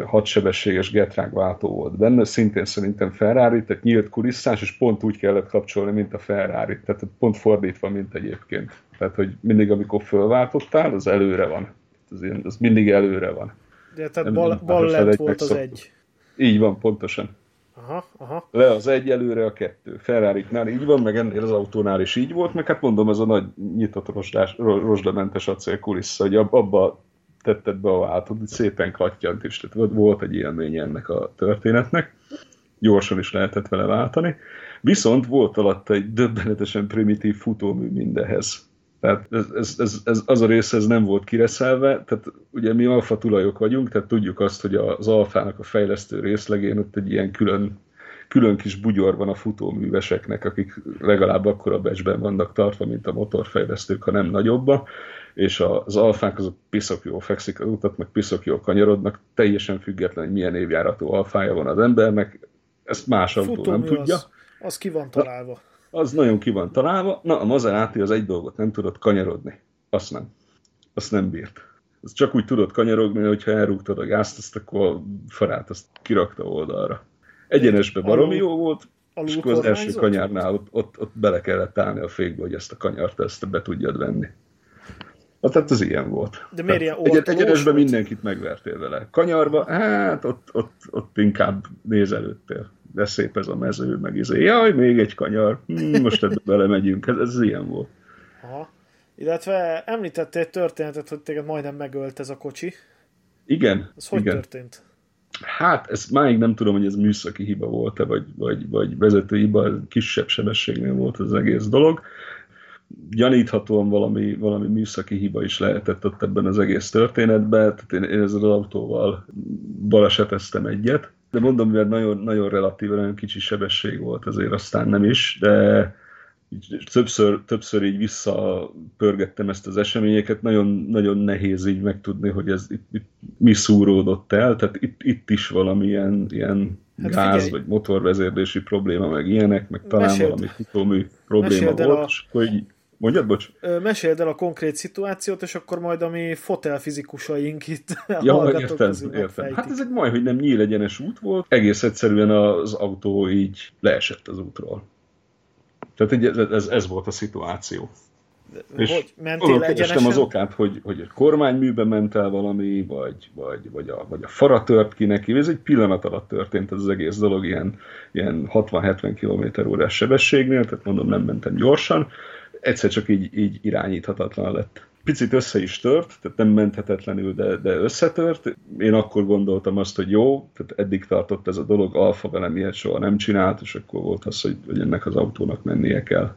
hatsebességes getrágváltó volt benne, szintén szerintem Ferrari, tehát nyílt kulisszás, és pont úgy kellett kapcsolni, mint a Ferrari, tehát pont fordítva, mint egyébként. Tehát, hogy mindig, amikor fölváltottál, az előre van. Az, ilyen, az mindig előre van. De tehát bal, bal lent volt az egy. Így van, pontosan. Aha, aha. Le az egy, előre a kettő. Ferrariknál így van, meg ennél az autónál is így volt, meg hát mondom, ez a nagy nyitott rozsdás, rozsdamentes acélkulissza, hogy abba tetted be a váltod, hogy szépen kattyant is. Tehát volt egy élmény ennek a történetnek. Gyorsan is lehetett vele váltani. Viszont volt alatt egy döbbenetesen primitív futómű mindehez. Tehát ez, ez, ez, ez, az a része ez nem volt kireszelve. Tehát ugye mi alfa tulajok vagyunk, tehát tudjuk azt, hogy az alfának a fejlesztő részlegén ott egy ilyen külön, külön kis bugyor van a futóműveseknek, akik legalább akkora becsben vannak tartva, mint a motorfejlesztők, ha nem nagyobba. És az alfák azok piszok jól fekszik az utat, meg piszok jól kanyarodnak, teljesen független, hogy milyen évjáratú alfája van az embernek, ezt más autó Futómű nem tudja. Az, az ki van találva. Az nagyon ki van találva. Na, a Maserati az egy dolgot nem tudott kanyarodni. Azt nem. Azt nem bírt. Azt csak úgy tudott kanyarodni, hogyha elrúgtad a gázt, azt akkor farát, azt kirakta oldalra. Egyenesbe baromi jó volt, és akkor az első kanyárnál ott, ott, ott bele kellett állni a fékbe, hogy ezt a kanyart ezt be tudjad venni. Na, tehát az ilyen volt. De miért ilyen old, egyenesben old, mindenkit megvertél vele. Kanyarba, hát ott, ott, ott inkább nézelődtél. De szép ez a mező, meg izé, jaj, még egy kanyar, hm, most ebbe belemegyünk. Ez, ez ilyen volt. Aha. Illetve említettél egy történetet, hogy téged majdnem megölt ez a kocsi. Igen. Ez hogy igen. történt? Hát, ezt máig nem tudom, hogy ez műszaki hiba volt-e, vagy, vagy, vagy vezető hiba, kisebb sebességnél volt az egész dolog. Gyaníthatóan valami, valami műszaki hiba is lehetett ott ebben az egész történetben, tehát én, én ezzel az autóval baleseteztem egyet, de mondom, mivel nagyon, nagyon relatív, nagyon kicsi sebesség volt, azért aztán nem is, de többször, többször így visszapörgettem ezt az eseményeket, nagyon, nagyon nehéz így megtudni, hogy ez itt, itt mi szúródott el, tehát itt, itt is valamilyen ilyen hát gáz, figyelj. vagy motorvezérlési probléma, meg ilyenek, meg talán Meséld. valami futómű probléma volt, a... és akkor így, mondjad, bocs? Meséld el a konkrét szituációt, és akkor majd a mi fotelfizikusaink itt ja, hallgatók közül megfejtik. Hát ez egy majd, hogy nem nyílegyenes út volt, egész egyszerűen az autó így leesett az útról. Tehát ez, ez, ez volt a szituáció. De és arról kerestem az okát, hogy, hogy a kormányműbe ment el valami, vagy, vagy, vagy, a, vagy a fara tört ki neki. Ez egy pillanat alatt történt az egész dolog, ilyen, ilyen hatvan-hetven kilométer órás sebességnél, tehát mondom, nem mentem gyorsan. Egyszer csak így, így irányíthatatlan lett. Picit össze is tört, tehát nem menthetetlenül, de, de összetört. Én akkor gondoltam azt, hogy jó, tehát eddig tartott ez a dolog, alfa velem ilyet soha nem csinált, és akkor volt az, hogy, hogy ennek az autónak mennie kell.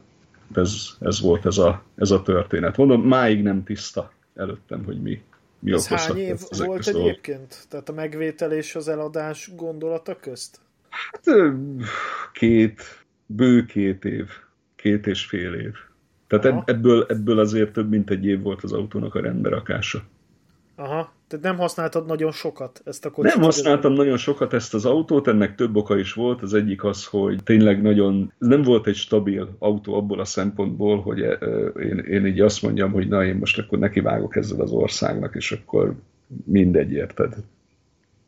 Ez, ez volt ez a, ez a történet. Mondom, máig nem tiszta előttem, hogy mi, mi ez okozhat. Ez hány év volt egyébként? Tehát a megvétel és az eladás gondolata közt? Hát két, bő két év, két és fél év. Tehát aha. ebből, ebből azért több mint egy év volt az autónak a rendberakása. Aha, tehát nem használtad nagyon sokat ezt a kocsit? Nem használtam nagyon sokat ezt az autót, ennek több oka is volt. Az egyik az, hogy tényleg nagyon, nem volt egy stabil autó abból a szempontból, hogy én, én így azt mondjam, hogy na én most akkor nekivágok ezzel az országnak, és akkor mindegy, érted.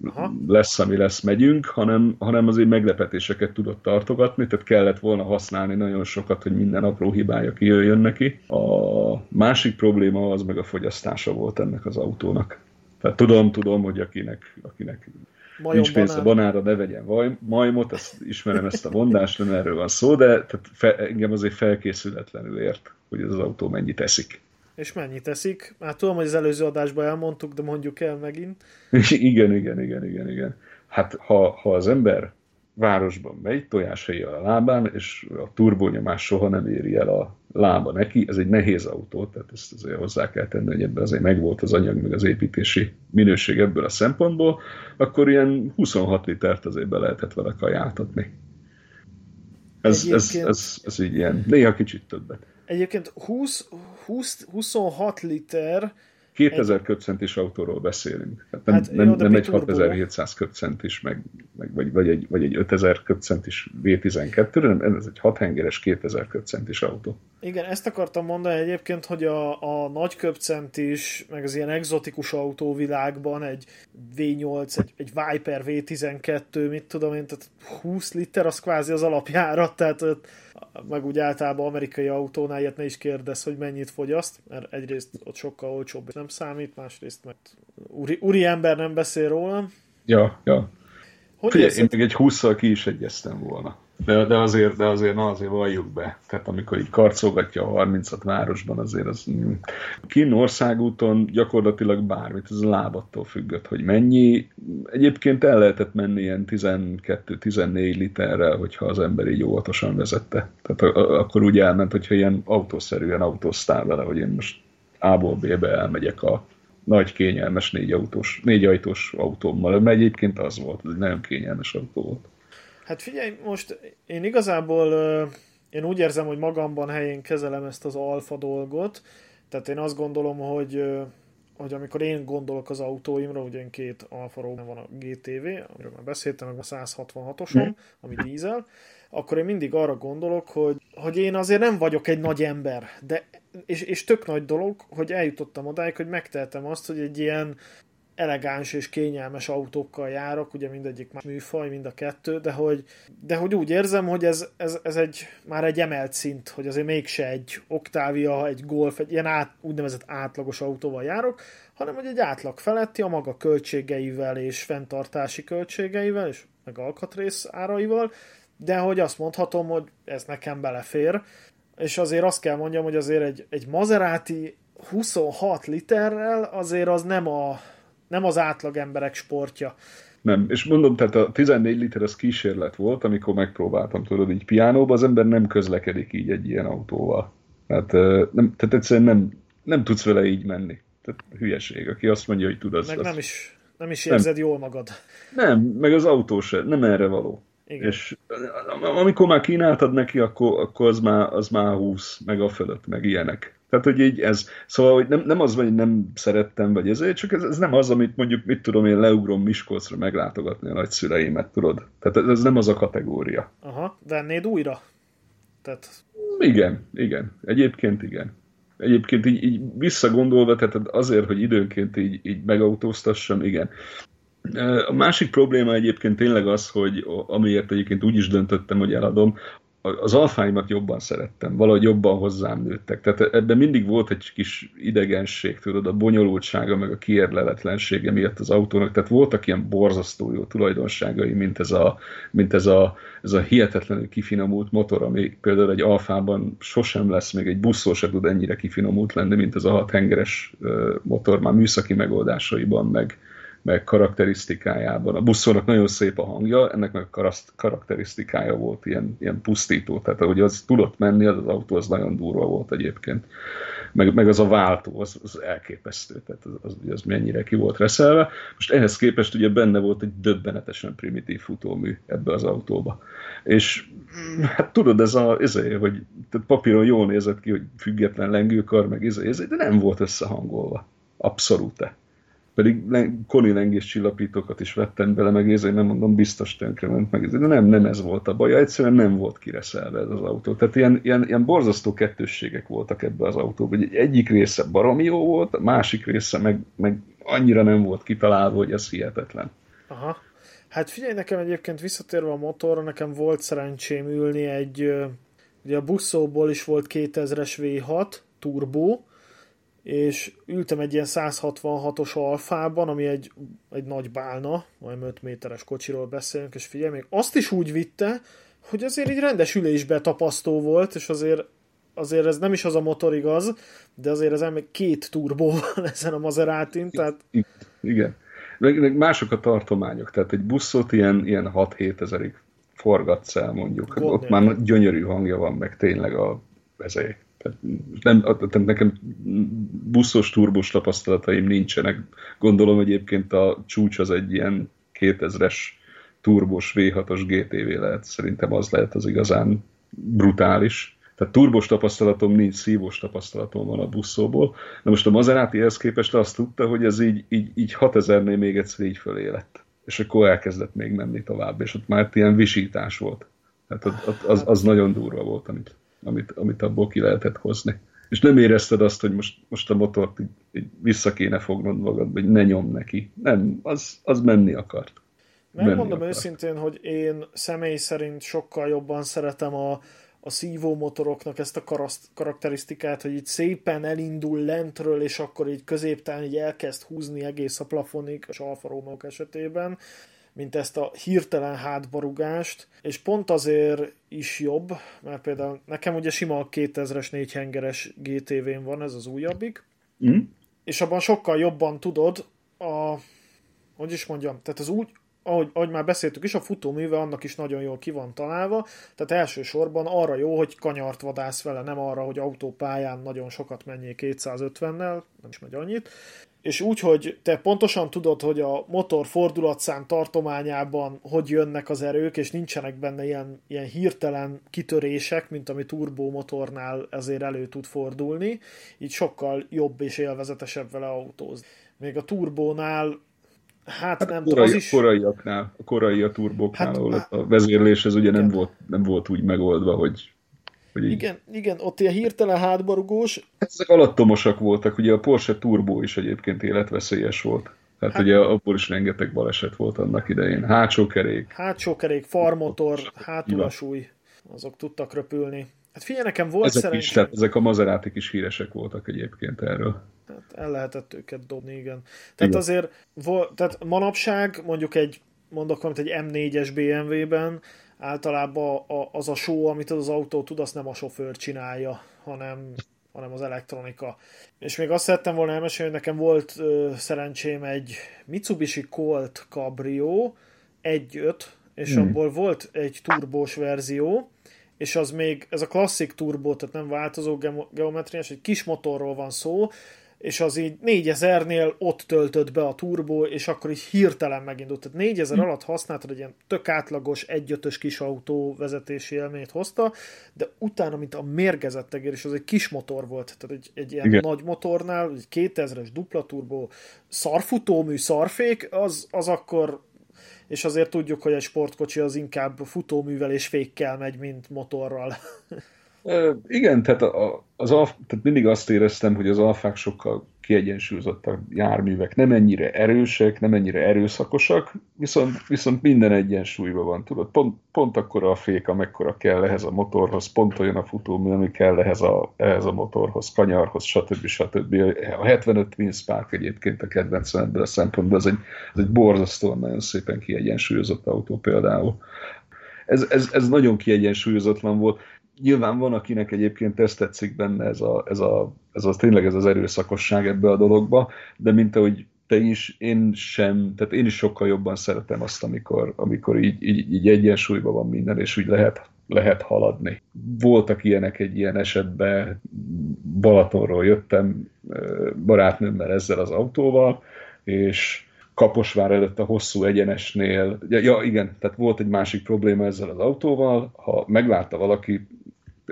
aha, lesz, ami lesz, megyünk, hanem, hanem azért meglepetéseket tudott tartogatni, tehát kellett volna használni nagyon sokat, hogy minden apró hibája kijöjjön neki. A másik probléma az meg a fogyasztása volt ennek az autónak. Tehát tudom, tudom, hogy akinek, akinek nincs pénze banára, ne vegyen majmot, ezt, ismerem ezt a mondást, nem erről van szó, de tehát fe, engem azért felkészületlenül ért, hogy ez az autó mennyit eszik. És mennyit eszik? Hát tudom, hogy az előző adásban elmondtuk, de mondjuk el megint. Igen, igen, igen, igen, igen. Hát ha, ha az ember városban megy, tojáshéjjel a lábán, és a turbónyomás soha nem éri el a lába neki, ez egy nehéz autó, tehát ezt azért hozzá kell tenni, hogy ebben azért megvolt az anyag, meg az építési minőség ebből a szempontból, akkor ilyen huszonhat litert azért be lehetett vele kajáltatni. Ez, Egyébként... ez, ez, ez így ilyen, néha kicsit többet. Egyébként húsz, húsz, huszonhat liter... kétezer egy... köbcentis autóról beszélünk. Hát nem, hát, nem, jó, nem egy hatezer-hétszáz köbcentis, meg, meg, vagy, vagy, egy, vagy egy ötezer köbcentis vé tizenkettő, hanem ez egy hathengeres kétezer köbcentis autó. Igen, ezt akartam mondani egyébként, hogy a, a nagy köbcentis, meg az ilyen egzotikus autóvilágban egy vé nyolc, egy, egy Viper vé tizenkettő, mit tudom én, tehát húsz liter, az kvázi az alapjárat, tehát meg úgy általában amerikai autónál ilyet ne is kérdez, hogy mennyit fogyaszt, mert egyrészt ott sokkal olcsóbb nem számít, másrészt meg úri, úri ember nem beszél róla. Ja, ja. Figyelj, én meg egy hússzal ki is egyeztem volna. De, de azért, de azért, na azért valljuk be. Tehát amikor így karcolgatja a harmincat városban, azért az... Kinn országúton gyakorlatilag bármit, ez a lábattól függött, hogy mennyi. Egyébként el lehetett menni ilyen tizenkettő-tizennégy literrel, hogyha az ember így óvatosan vezette. Tehát a, akkor úgy elment, hogyha ilyen autószerűen autóztál vele, hogy én most A-ból B-be elmegyek a nagy kényelmes négy, autós, négy ajtós autómmal, mert egyébként az volt, egy nagyon kényelmes autó volt. Hát figyelj, most én igazából én úgy érzem, hogy magamban helyén kezelem ezt az alfa dolgot, tehát én azt gondolom, hogy, hogy amikor én gondolok az autóimra, ugye én két Alfa Romeo van a gé té vé, amiről már beszéltem, meg a száz hatvanhatosom, ami dízel, akkor én mindig arra gondolok, hogy, hogy én azért nem vagyok egy nagy ember, de és, és tök nagy dolog, hogy eljutottam odáig, hogy megtehetem azt, hogy egy ilyen elegáns és kényelmes autókkal járok, ugye mindegyik más műfaj, mind a kettő, de hogy, de hogy úgy érzem, hogy ez, ez, ez egy, már egy emelt szint, hogy azért mégse egy Octavia, egy Golf, egy ilyen át, úgynevezett átlagos autóval járok, hanem hogy egy átlag feletti a maga költségeivel és fenntartási költségeivel, és meg alkatrész áraival, de hogy azt mondhatom, hogy ez nekem belefér, és azért azt kell mondjam, hogy azért egy, egy Maserati huszonhat literrel azért az nem a nem az átlag emberek sportja. Nem, és mondom, tehát a tizennégy liter az kísérlet volt, amikor megpróbáltam, tudod, így piánóba, az ember nem közlekedik így egy ilyen autóval. Tehát, nem, tehát egyszerűen nem, nem tudsz vele így menni. Tehát hülyeség, aki azt mondja, hogy tud, az... Meg az... nem is, nem is érzed nem jól magad. Nem, meg az autó sem, nem erre való. Igen. És amikor már kínáltad neki, akkor, akkor az, már, az már húsz, meg a fölött, meg ilyenek. Tehát, hogy így ez, szóval, hogy nem, nem az van, hogy nem szerettem, vagy ezért, csak ez, ez nem az, amit mondjuk, mit tudom én, leugrom Miskolcra meglátogatni a nagyszüleimet, tudod? Tehát ez, ez nem az a kategória. Aha, vennéd újra? Tehát... Igen, igen. Egyébként igen. Egyébként így, így visszagondolva, tehát azért, hogy időnként így, így megautóztassam, igen. A másik probléma egyébként tényleg az, hogy amiért egyébként úgy is döntöttem, hogy eladom, az alfáimat jobban szerettem, valahogy jobban hozzám nőttek. Tehát ebben mindig volt egy kis idegenség, tudod, a bonyolultsága, meg a kiérleletlensége miatt az autónak. Tehát voltak ilyen borzasztó jó tulajdonságai, mint ez a, mint ez a, ez a hihetetlenül kifinomult motor, ami például egy alfában sosem lesz, még egy buszról se tud ennyire kifinomult lenni, mint ez a hat hengeres motor, már műszaki megoldásaiban, meg meg karakterisztikájában. A buszónak nagyon szép a hangja, ennek meg a karakterisztikája volt ilyen, ilyen pusztító, tehát ahogy az tudott menni, az, az autó az nagyon durva volt egyébként. Meg, meg az a váltó, az, az elképesztő, tehát az, az, az mennyire ki volt reszelve. Most ehhez képest ugye benne volt egy döbbenetesen primitív futómű ebbe az autóba. És hát tudod, ez a, ezért, hogy tehát papíron jól nézett ki, hogy független lengőkar, meg ezért, ezért, de nem volt összehangolva. Abszolút. Pedig koni lengés csillapítókat is vettem bele, meg ezért nem mondom, biztos tönkrement meg ezért. De nem, nem ez volt a baja, egyszerűen nem volt kireszelve ez az autó. Tehát ilyen, ilyen, ilyen borzasztó kettősségek voltak ebbe az autóban. Egy, egyik része baromi jó volt, a másik része meg, meg annyira nem volt kitalálva, hogy ez hihetetlen. Aha. Hát figyelj, nekem egyébként visszatérve a motorra, nekem volt szerencsém ülni egy, ugye a buszóból is volt kétezres vé hat Turbo, és ültem egy ilyen százhatvanhatos Alfában, ami egy, egy nagy bálna, majd öt méteres kocsiról beszélünk, és figyelj, még azt is úgy vitte, hogy azért így rendes ülésbe tapasztó volt, és azért, azért ez nem is az a motor igaz, de azért ez még két turbó van ezen a Maseratin, tehát... Igen. Meg, meg mások a tartományok, tehát egy buszot ilyen, ilyen hat-hét ezerig forgatsz el mondjuk, hát ott már gyönyörű hangja van, meg tényleg a vezély. Nem, nekem buszos, turbos tapasztalataim nincsenek. Gondolom egyébként a csúcs az egy ilyen kétezres turbos vé hatos gé té vé lehet. Szerintem az lehet az igazán brutális. Tehát turbos tapasztalatom nincs, szívós tapasztalatom van a buszóból. Na most a Maseratihez képest azt tudta, hogy ez így, így, így hatezernél még egyszer így fölé lett. És akkor elkezdett még menni tovább, és ott már ilyen visítás volt. Tehát az, az, az nagyon durva volt, amit... Amit, amit abból ki lehetett hozni. És nem érezted azt, hogy most, most a motort így, így vissza kéne fognod magad, vagy ne nyomd neki. Nem, az, az menni akart. Megmondom őszintén, hogy én személy szerint sokkal jobban szeretem a, a szívó motoroknak ezt a karaszt, karakterisztikát, hogy így szépen elindul lentről, és akkor így középtán így elkezd húzni egész a plafonig, az Alfa Romeók esetében, mint ezt a hirtelen hátbarugást, és pont azért is jobb, mert például nekem ugye sima a kétezres négyhengeres gé té vén van, ez az újabbik, mm. és abban sokkal jobban tudod a, hogy is mondjam, tehát az úgy, ahogy, ahogy már beszéltük is, a futóműve annak is nagyon jól ki van találva, tehát elsősorban arra jó, hogy kanyart vadász vele, nem arra, hogy autópályán nagyon sokat menjél kétszázötvennel, nem is megy annyit, és úgy, hogy te pontosan tudod, hogy a motor fordulatszám tartományában hogy jönnek az erők, és nincsenek benne ilyen, ilyen hirtelen kitörések, mint ami turbomotornál ezért elő tud fordulni, így sokkal jobb és élvezetesebb vele autózni. Még a turbónál, hát, hát nem tudom, az is... Koraiaknál, a korai a turbóknál, hát, ahol hát, a vezérlés ez ugye nem volt, nem volt úgy megoldva, hogy... Így... Igen, igen, ott ilyen hirtelen hátbarugós. Ezek alattomosak voltak, ugye a Porsche Turbo is egyébként életveszélyes volt. Hát, hát ugye abból is rengeteg baleset volt annak idején. Hátsó kerék. Hátsó kerék, farmotor, hátulasúly, azok tudtak röpülni. Hát figyelj, nekem volt ezek szerencsém. Is, tehát ezek a Maseratik is híresek voltak egyébként erről. Tehát el lehetett őket dobni, igen. Tehát igen. Azért, tehát manapság mondjuk egy, mondok valamit, egy em négyes bé em vében, általában az a só, amit az autó tud, azt nem a sofőr csinálja, hanem, hanem az elektronika. És még azt szerettem volna elmesélni, hogy nekem volt ö, szerencsém egy Mitsubishi Colt Cabrio egy öt, és hmm. abból volt egy turbós verzió, és az még, ez a klasszik turbó, tehát nem változó geometriás, egy kis motorról van szó, és az így négyezernél ott töltött be a turbó, és akkor így hirtelen megindult. Tehát négyezer alatt használtad, egy ilyen tök átlagos egy ötös kis autó vezetési élményt hozta, de utána, mint a mérgezettegér, és az egy kis motor volt, tehát egy, egy ilyen igen. nagy motornál, egy kétezres dupla turbó, szarfutómű, szarfék, az, az akkor, és azért tudjuk, hogy egy sportkocsi az inkább futóművel és fékkel megy, mint motorral. Igen, tehát, a, az alf, tehát mindig azt éreztem, hogy az alfák sokkal kiegyensúlyozottak járművek. Nem ennyire erősek, nem ennyire erőszakosak, viszont, viszont minden egyensúlyban van, tudod. Pont, pont akkora a fék, amekkora kell ehhez a motorhoz, pont olyan a futómű, ami kell ehhez a, ehhez a motorhoz, kanyarhoz, stb. stb. A hetvenöt Twin Spark egyébként a kedvencem ebből a szempontból, az egy, az egy borzasztóan nagyon szépen kiegyensúlyozott autó például. Ez, ez, ez nagyon kiegyensúlyozatlan volt. Nyilván van, akinek egyébként ezt tetszik benne, ez, a, ez, a, ez a, tényleg ez az erőszakosság ebbe a dologba, de mint ahogy te is, én sem, tehát én is sokkal jobban szeretem azt, amikor, amikor így, így, így egyensúlyban van minden, és úgy lehet, lehet haladni. Voltak ilyenek egy ilyen esetben, Balatonról jöttem barátnőmmel ezzel az autóval, és Kaposvár előtt a hosszú egyenesnél, ja, ja igen, tehát volt egy másik probléma ezzel az autóval, ha meglátta valaki,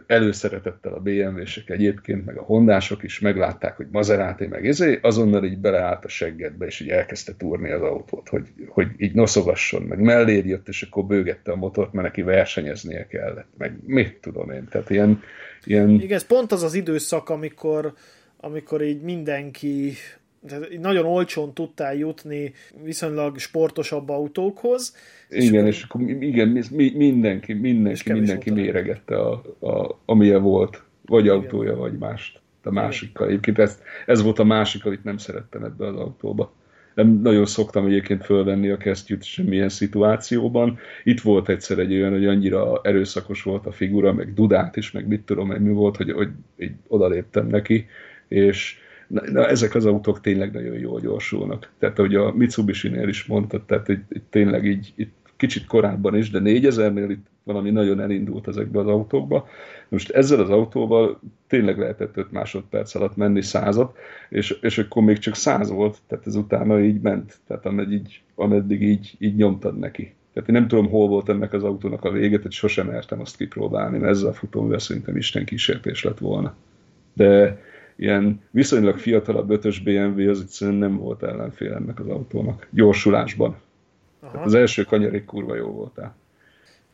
előszeretettel a bé em vések egyébként, meg a Hondások is meglátták, hogy Maserati meg izé, azonnal így beleállt a seggedbe, és így elkezdte túrni az autót, hogy, hogy így noszogasson, meg melléd jött, és akkor bőgette a motort, mert neki versenyeznie kellett, meg mit tudom én, tehát ilyen... ilyen... Igen, ez pont az az időszak, amikor, amikor így mindenki... Tehát nagyon olcsón tudtál jutni viszonylag sportosabb autókhoz. Igen, és, és akkor igen, mindenki, mindenki, mindenki méregette, a, a, amilyen volt, vagy igen. autója, vagy mást. A másikkal. Egyébként ez, ez volt a másik, amit nem szerettem ebbe az autóba. Nem nagyon szoktam egyébként fölvenni a kesztyűt semmilyen szituációban. Itt volt egyszer egy olyan, hogy annyira erőszakos volt a figura, meg dudát is, meg mit tudom, meg mi volt, hogy, hogy így odaléptem neki, és na, na, ezek az autók tényleg nagyon jól gyorsulnak. Tehát, ahogy a Mitsubishi-nél is mondtad, tehát itt, itt tényleg így itt kicsit korábban is, de négyezernél itt valami nagyon elindult ezekbe az autókba. Most ezzel az autóval tényleg lehetett öt másodperc alatt menni százat, és, és akkor még csak száz volt, tehát ez utána így ment, tehát ameddig így, ameddig így, így nyomtad neki. Tehát én nem tudom, hol volt ennek az autónak a vége, tehát sosem mertem azt kipróbálni, mert ezzel a futóművel szerintem isten kísértés lett volna. De ilyen viszonylag fiatalabb ötös bé em vé az itt szerintem nem volt ellenfél ennek az autónak, gyorsulásban. Az első kanyarig kurva jó voltál.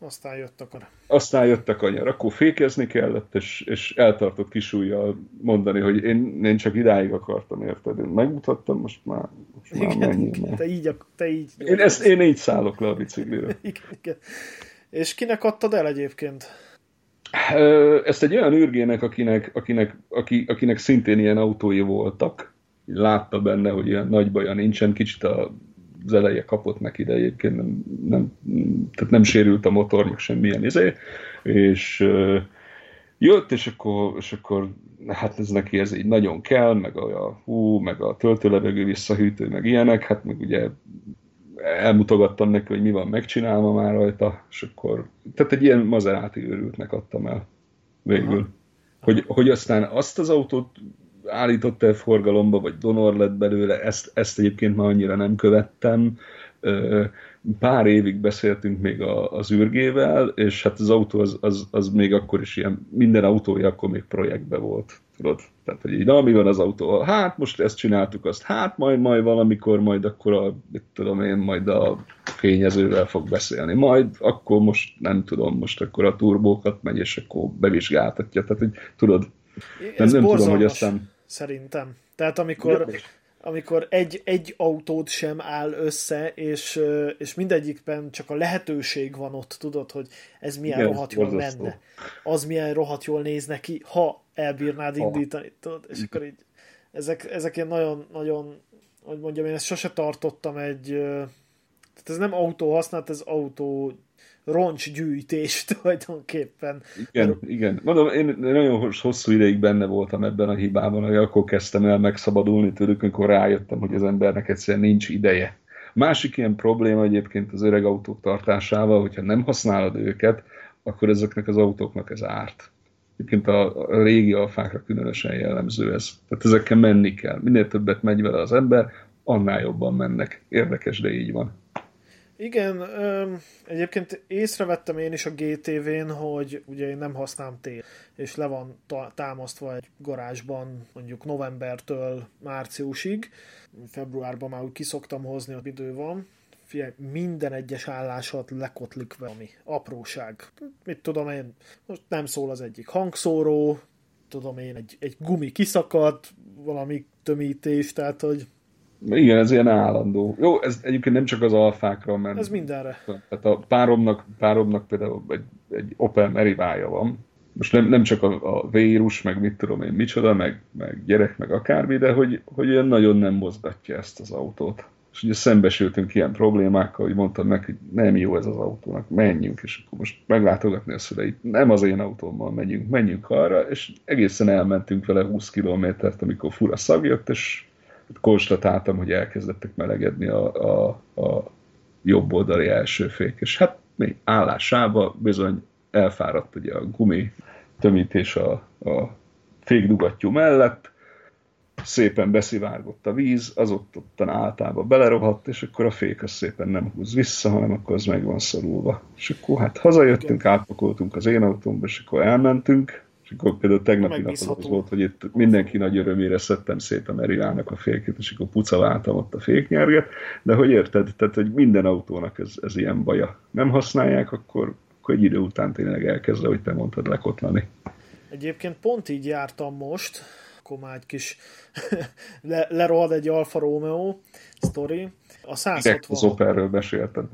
Aztán jött a kanyar. Aztán jött a kanyar. Akkor fékezni kellett, és, és eltartott kis ujjal mondani, hogy én, én csak idáig akartam, érted? Én megmutattam, most már, most már igen, menjél igen, már. Te így, te így én, ezt, én így szállok le a biciklire. Igen, igen. És kinek adtad el egyébként? Ezt egy olyan űrgének, akinek, akinek, akinek szintén ilyen autói voltak. Látta benne, hogy ilyen nagy baja nincsen, kicsit a az eleje kapott neki, de egyébként nem, nem, tehát nem sérült a motor, meg semmilyen izé, és ö, jött, és akkor, és akkor hát ez neki ez így nagyon kell, meg a, a hú, meg a töltőlevegő visszahűtő, meg ilyenek, hát meg ugye elmutogattam neki, hogy mi van megcsinálva már rajta, és akkor, tehát egy ilyen Maserati őrültnek adtam el végül. Hogy, hogy aztán azt az autót állított el forgalomba, vagy donor lett belőle, ezt, ezt egyébként már annyira nem követtem. Pár évig beszéltünk még a, az űrgével, és hát az autó az, az, az még akkor is ilyen, minden autója akkor még projektbe volt. Tudod? Tehát, hogy így, na, mi van az autóval? Hát, most ezt csináltuk azt, hát majd, majd valamikor, majd akkor a, mit tudom én, majd a fényezővel fog beszélni. Majd akkor most, nem tudom, most akkor a turbókat megy, és akkor bevizsgáltatja. Tehát, hogy tudod, nem, ez nem borzalmas, tudom, aztán... szerintem. Tehát amikor, amikor egy, egy autód sem áll össze, és, és mindegyikben csak a lehetőség van ott, tudod, hogy ez milyen igen, rohadt jól borzasztó. Menne. Az milyen rohadt jól néz neki, ha elbírnád ha. indítani. Tudod? És akkor így, ezek, ezek ilyen nagyon, nagyon, hogy mondjam, én ezt sose tartottam egy... Tehát ez nem autó használt, ez autó... roncsgyűjtés tulajdonképpen. Igen, mert... igen. Mondom, én nagyon hosszú ideig benne voltam ebben a hibában, hogy akkor kezdtem el megszabadulni tőlük, amikor rájöttem, hogy az embernek egyszerűen nincs ideje. Másik ilyen probléma egyébként az öreg autók tartásával, hogyha nem használod őket, akkor ezeknek az autóknak ez árt. Egyébként a régi alfákra különösen jellemző ez. Tehát ezekkel menni kell. Minél többet megy vele az ember, annál jobban mennek. Érdekes, de így van. Igen, egyébként észrevettem én is a gé té vén, hogy ugye én nem használom tél, és le van támasztva egy garázsban mondjuk novembertől márciusig, februárban már úgy kiszoktam hozni, hogy idő van, figyelj, minden egyes állásat lekotlik valami apróság. Mit tudom én, most nem szól az egyik hangszóró, tudom én, egy, egy gumi kiszakadt, valami tömítés, tehát hogy... Igen, ez ilyen állandó. Jó, ez egyébként nem csak az alfákra ment. Ez mindenre. Tehát a páromnak, páromnak például egy, egy Opel Merivája van. Most nem, nem csak a, a vírus, meg mit tudom én, micsoda, meg, meg gyerek, meg akármi, de hogy, hogy ilyen nagyon nem mozgatja ezt az autót. És ugye szembesültünk ilyen problémákkal, hogy mondtam neki, hogy nem jó ez az autónak, menjünk, és akkor most meglátogatni a szüleit. Nem az én autómmal menjünk, menjünk arra, és egészen elmentünk vele húsz kilométert, amikor fura szag jött, és konstatáltam, hogy elkezdettek melegedni a, a, a jobb oldali első fék, és hát még állásában bizony elfáradt ugye a gumi tömítés a, a fékdugattyú mellett, szépen beszivárgott a víz, az ott ottan általában belerohadt, és akkor a fék az szépen nem húz vissza, hanem akkor az meg van szorulva. És akkor hát hazajöttünk, átpakoltunk az én autómba, és akkor elmentünk, és akkor például tegnapi nap az volt, hogy itt mindenki nagy örömére szedtem szét a Merivának a fékét, és akkor pucaváltam ott a féknyerget, de hogy érted, tehát hogy minden autónak ez, ez ilyen baja. Nem használják, akkor, akkor egy idő után tényleg elkezd, ahogy te mondtad, lekotlani. Egyébként pont így jártam most, akkor már egy kis le, lerohad egy Alfa Romeo sztori. A százhatvan... Az Opelről beszéltem.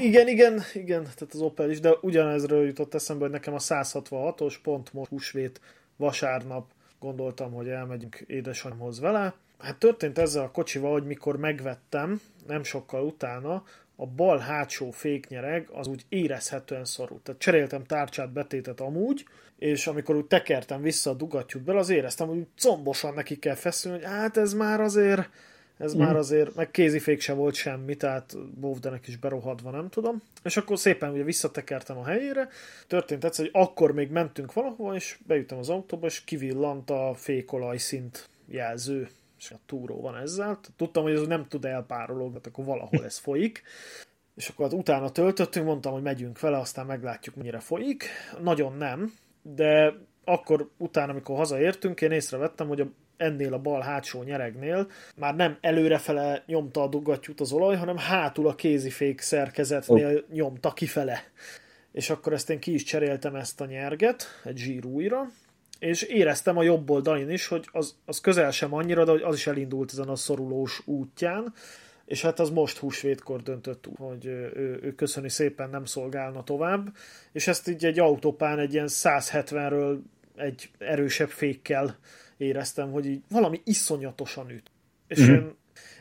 igen, igen, igen, tehát az Opel is, de ugyanezről jutott eszembe, hogy nekem a száz hatvanhatos pont most húsvét vasárnap gondoltam, hogy elmegyünk édesanyámhoz vele. Hát történt ezzel a kocsival, hogy mikor megvettem, nem sokkal utána, a bal hátsó féknyereg az úgy érezhetően szorult. Tehát cseréltem tárcsát, betétet amúgy, és amikor úgy tekertem vissza a dugattyút bele, az éreztem, hogy combosan neki kell feszülni, hogy hát ez már azért, ez mm. már azért, meg kézifék se volt semmi, tehát bóvdenek is berohadva, nem tudom. És akkor szépen ugye visszatekertem a helyére, történt egyszer, hogy akkor még mentünk valahova, és beütöm az autóba, és kivillant a fékolajszint jelző. És a túró van ezzel. Tudtam, hogy ez nem tud elpárologni, akkor valahol ez folyik. És akkor hát utána töltöttünk, mondtam, hogy megyünk vele, aztán meglátjuk, mennyire folyik. Nagyon nem, de akkor utána, amikor hazaértünk, én észrevettem, hogy a, ennél a bal hátsó nyeregnél már nem előrefele nyomta a dugattyút az olaj, hanem hátul a kézifék szerkezetnél oh. nyomta kifele. És akkor ezt én ki is cseréltem ezt a nyerget egy zsírújra, és éreztem a jobb oldalin is, hogy az, az közel sem annyira, de hogy az is elindult ezen a szorulós útján, és hát az most húsvétkor döntött úgy, hogy ő, ő köszöni szépen, nem szolgálna tovább, és ezt így egy autópán egy ilyen száz hetvenről egy erősebb fékkel éreztem, hogy így valami iszonyatosan üt. És, mm-hmm. én,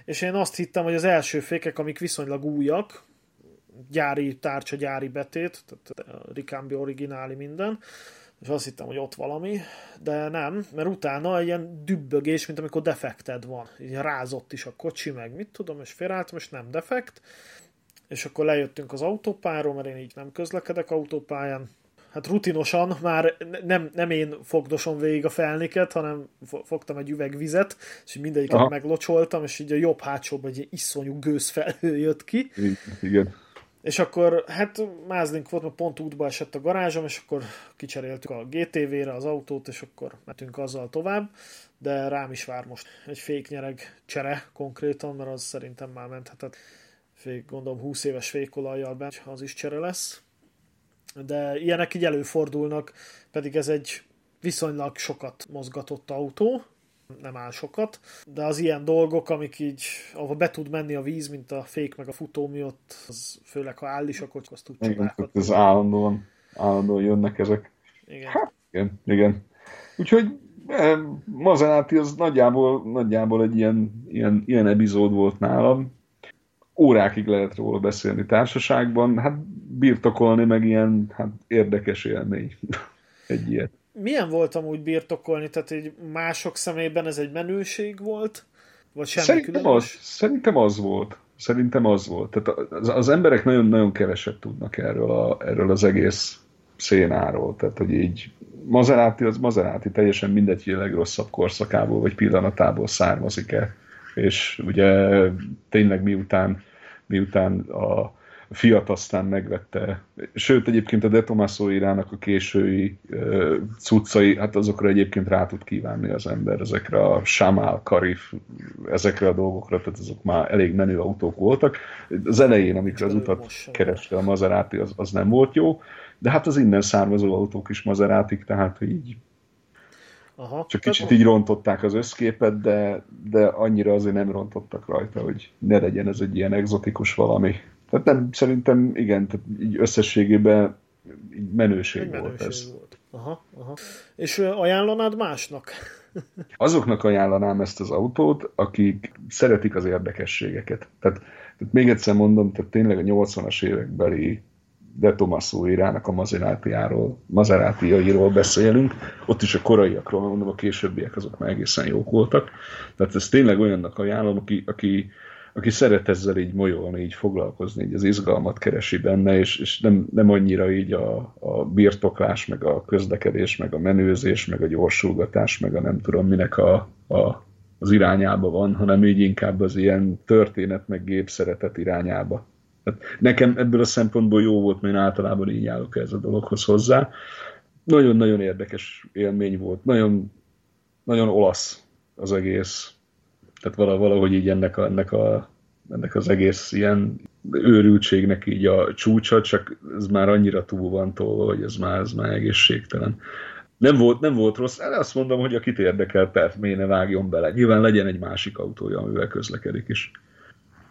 és én azt hittem, hogy az első fékek, amik viszonylag újak, gyári tárcsa, gyári betét, tehát Ricambi origináli minden, és azt hittem, hogy ott valami, de nem, mert utána egy ilyen dübbögés, mint amikor defekted van. Így rázott is a kocsi, meg mit tudom, és félreálltam, és nem defekt. És akkor lejöttünk az autópályáról, mert én így nem közlekedek autópályán. Hát rutinosan már nem, nem én fogdosom végig a felniket, hanem fogtam egy üveg vizet, és mindegyiket Aha. meglocsoltam, és így a jobb hátsóban egy iszonyú gőzfelhő jött ki. Igen. És akkor, hát mázlink volt, mert pont útba esett a garázsom, és akkor kicseréltük a gé té vére az autót, és akkor mentünk azzal tovább, de rám is vár most egy féknyereg csere konkrétan, mert az szerintem már menthetett, fék, gondolom húsz éves fékolajjal bent, az is csere lesz. De ilyenek így előfordulnak, pedig ez egy viszonylag sokat mozgatott autó, nem áll sokat, de az ilyen dolgok, amik így, ahova be tud menni a víz, mint a fék meg a futó miatt, az főleg ha áll is, akkor az tud csinálni. Ez állandóan, állandóan jönnek ezek. Igen. Hát, igen, igen. Úgyhogy eh, Maserati az nagyjából, nagyjából egy ilyen, ilyen, ilyen epizód volt nálam. Órákig lehet róla beszélni társaságban, hát birtokolni meg ilyen hát érdekes élmény. Egy ilyet. Milyen volt amúgy birtokolni? Tehát így mások szemében ez egy menőség volt? Vagy semmi szerintem különös? Az, szerintem az volt. Szerintem az volt. Tehát az, az emberek nagyon-nagyon keveset tudnak erről, a, erről az egész szénáról. Tehát, hogy így Maserati az Maserati, teljesen mindegy, hogy a legrosszabb korszakából vagy pillanatából származik-e. És ugye tényleg miután, miután a Fiat aztán megvette. Sőt, egyébként a De Tomaso irának a késői uh, cuccai, hát azokra egyébként rá tud kívánni az ember, ezekre a Shamal, Karif, ezekre a dolgokra, tehát azok már elég menő autók voltak. Az elején, amikor az utat kereste a Maserati, az, az nem volt jó, de hát az innen származó autók is Maseratik, tehát így Aha, csak kicsit így rontották az összképet, de, de annyira azért nem rontottak rajta, hogy ne legyen ez egy ilyen egzotikus valami. Tehát nem, szerintem igen, tehát így összességében így menőség, menőség volt ez. Volt. Aha, aha. És ajánlanád másnak? Azoknak ajánlanám ezt az autót, akik szeretik az érdekességeket. Tehát, tehát még egyszer mondom, tehát tényleg a nyolcvanas évekbeli De Tomaso irának a Maseratiáról, Maseratiairól beszélünk, ott is a koraiakról, mondom, a későbbiek azok már egészen jók voltak. Tehát ez tényleg olyannak ajánlom, aki, aki aki szeret ezzel így molyolni, így foglalkozni, így az izgalmat keresi benne, és, és nem, nem annyira így a, a birtoklás, meg a közlekedés, meg a menőzés, meg a gyorsulgatás, meg a nem tudom minek a, a, az irányába van, hanem így inkább az ilyen történet, meg gépszeretet irányába. Hát nekem ebből a szempontból jó volt, mert én általában így állok ez a dologhoz hozzá. Nagyon-nagyon érdekes élmény volt, nagyon, nagyon olasz az egész. Tehát valahogy így ennek, a, ennek, a, ennek az egész ilyen őrültségnek így a csúcsa, csak ez már annyira túl van tolva, hogy ez már, ez már egészségtelen. Nem volt, nem volt rossz, de azt mondom, hogy akit érdekel, persze, miért ne vágjon bele. Nyilván legyen egy másik autója, amivel közlekedik is.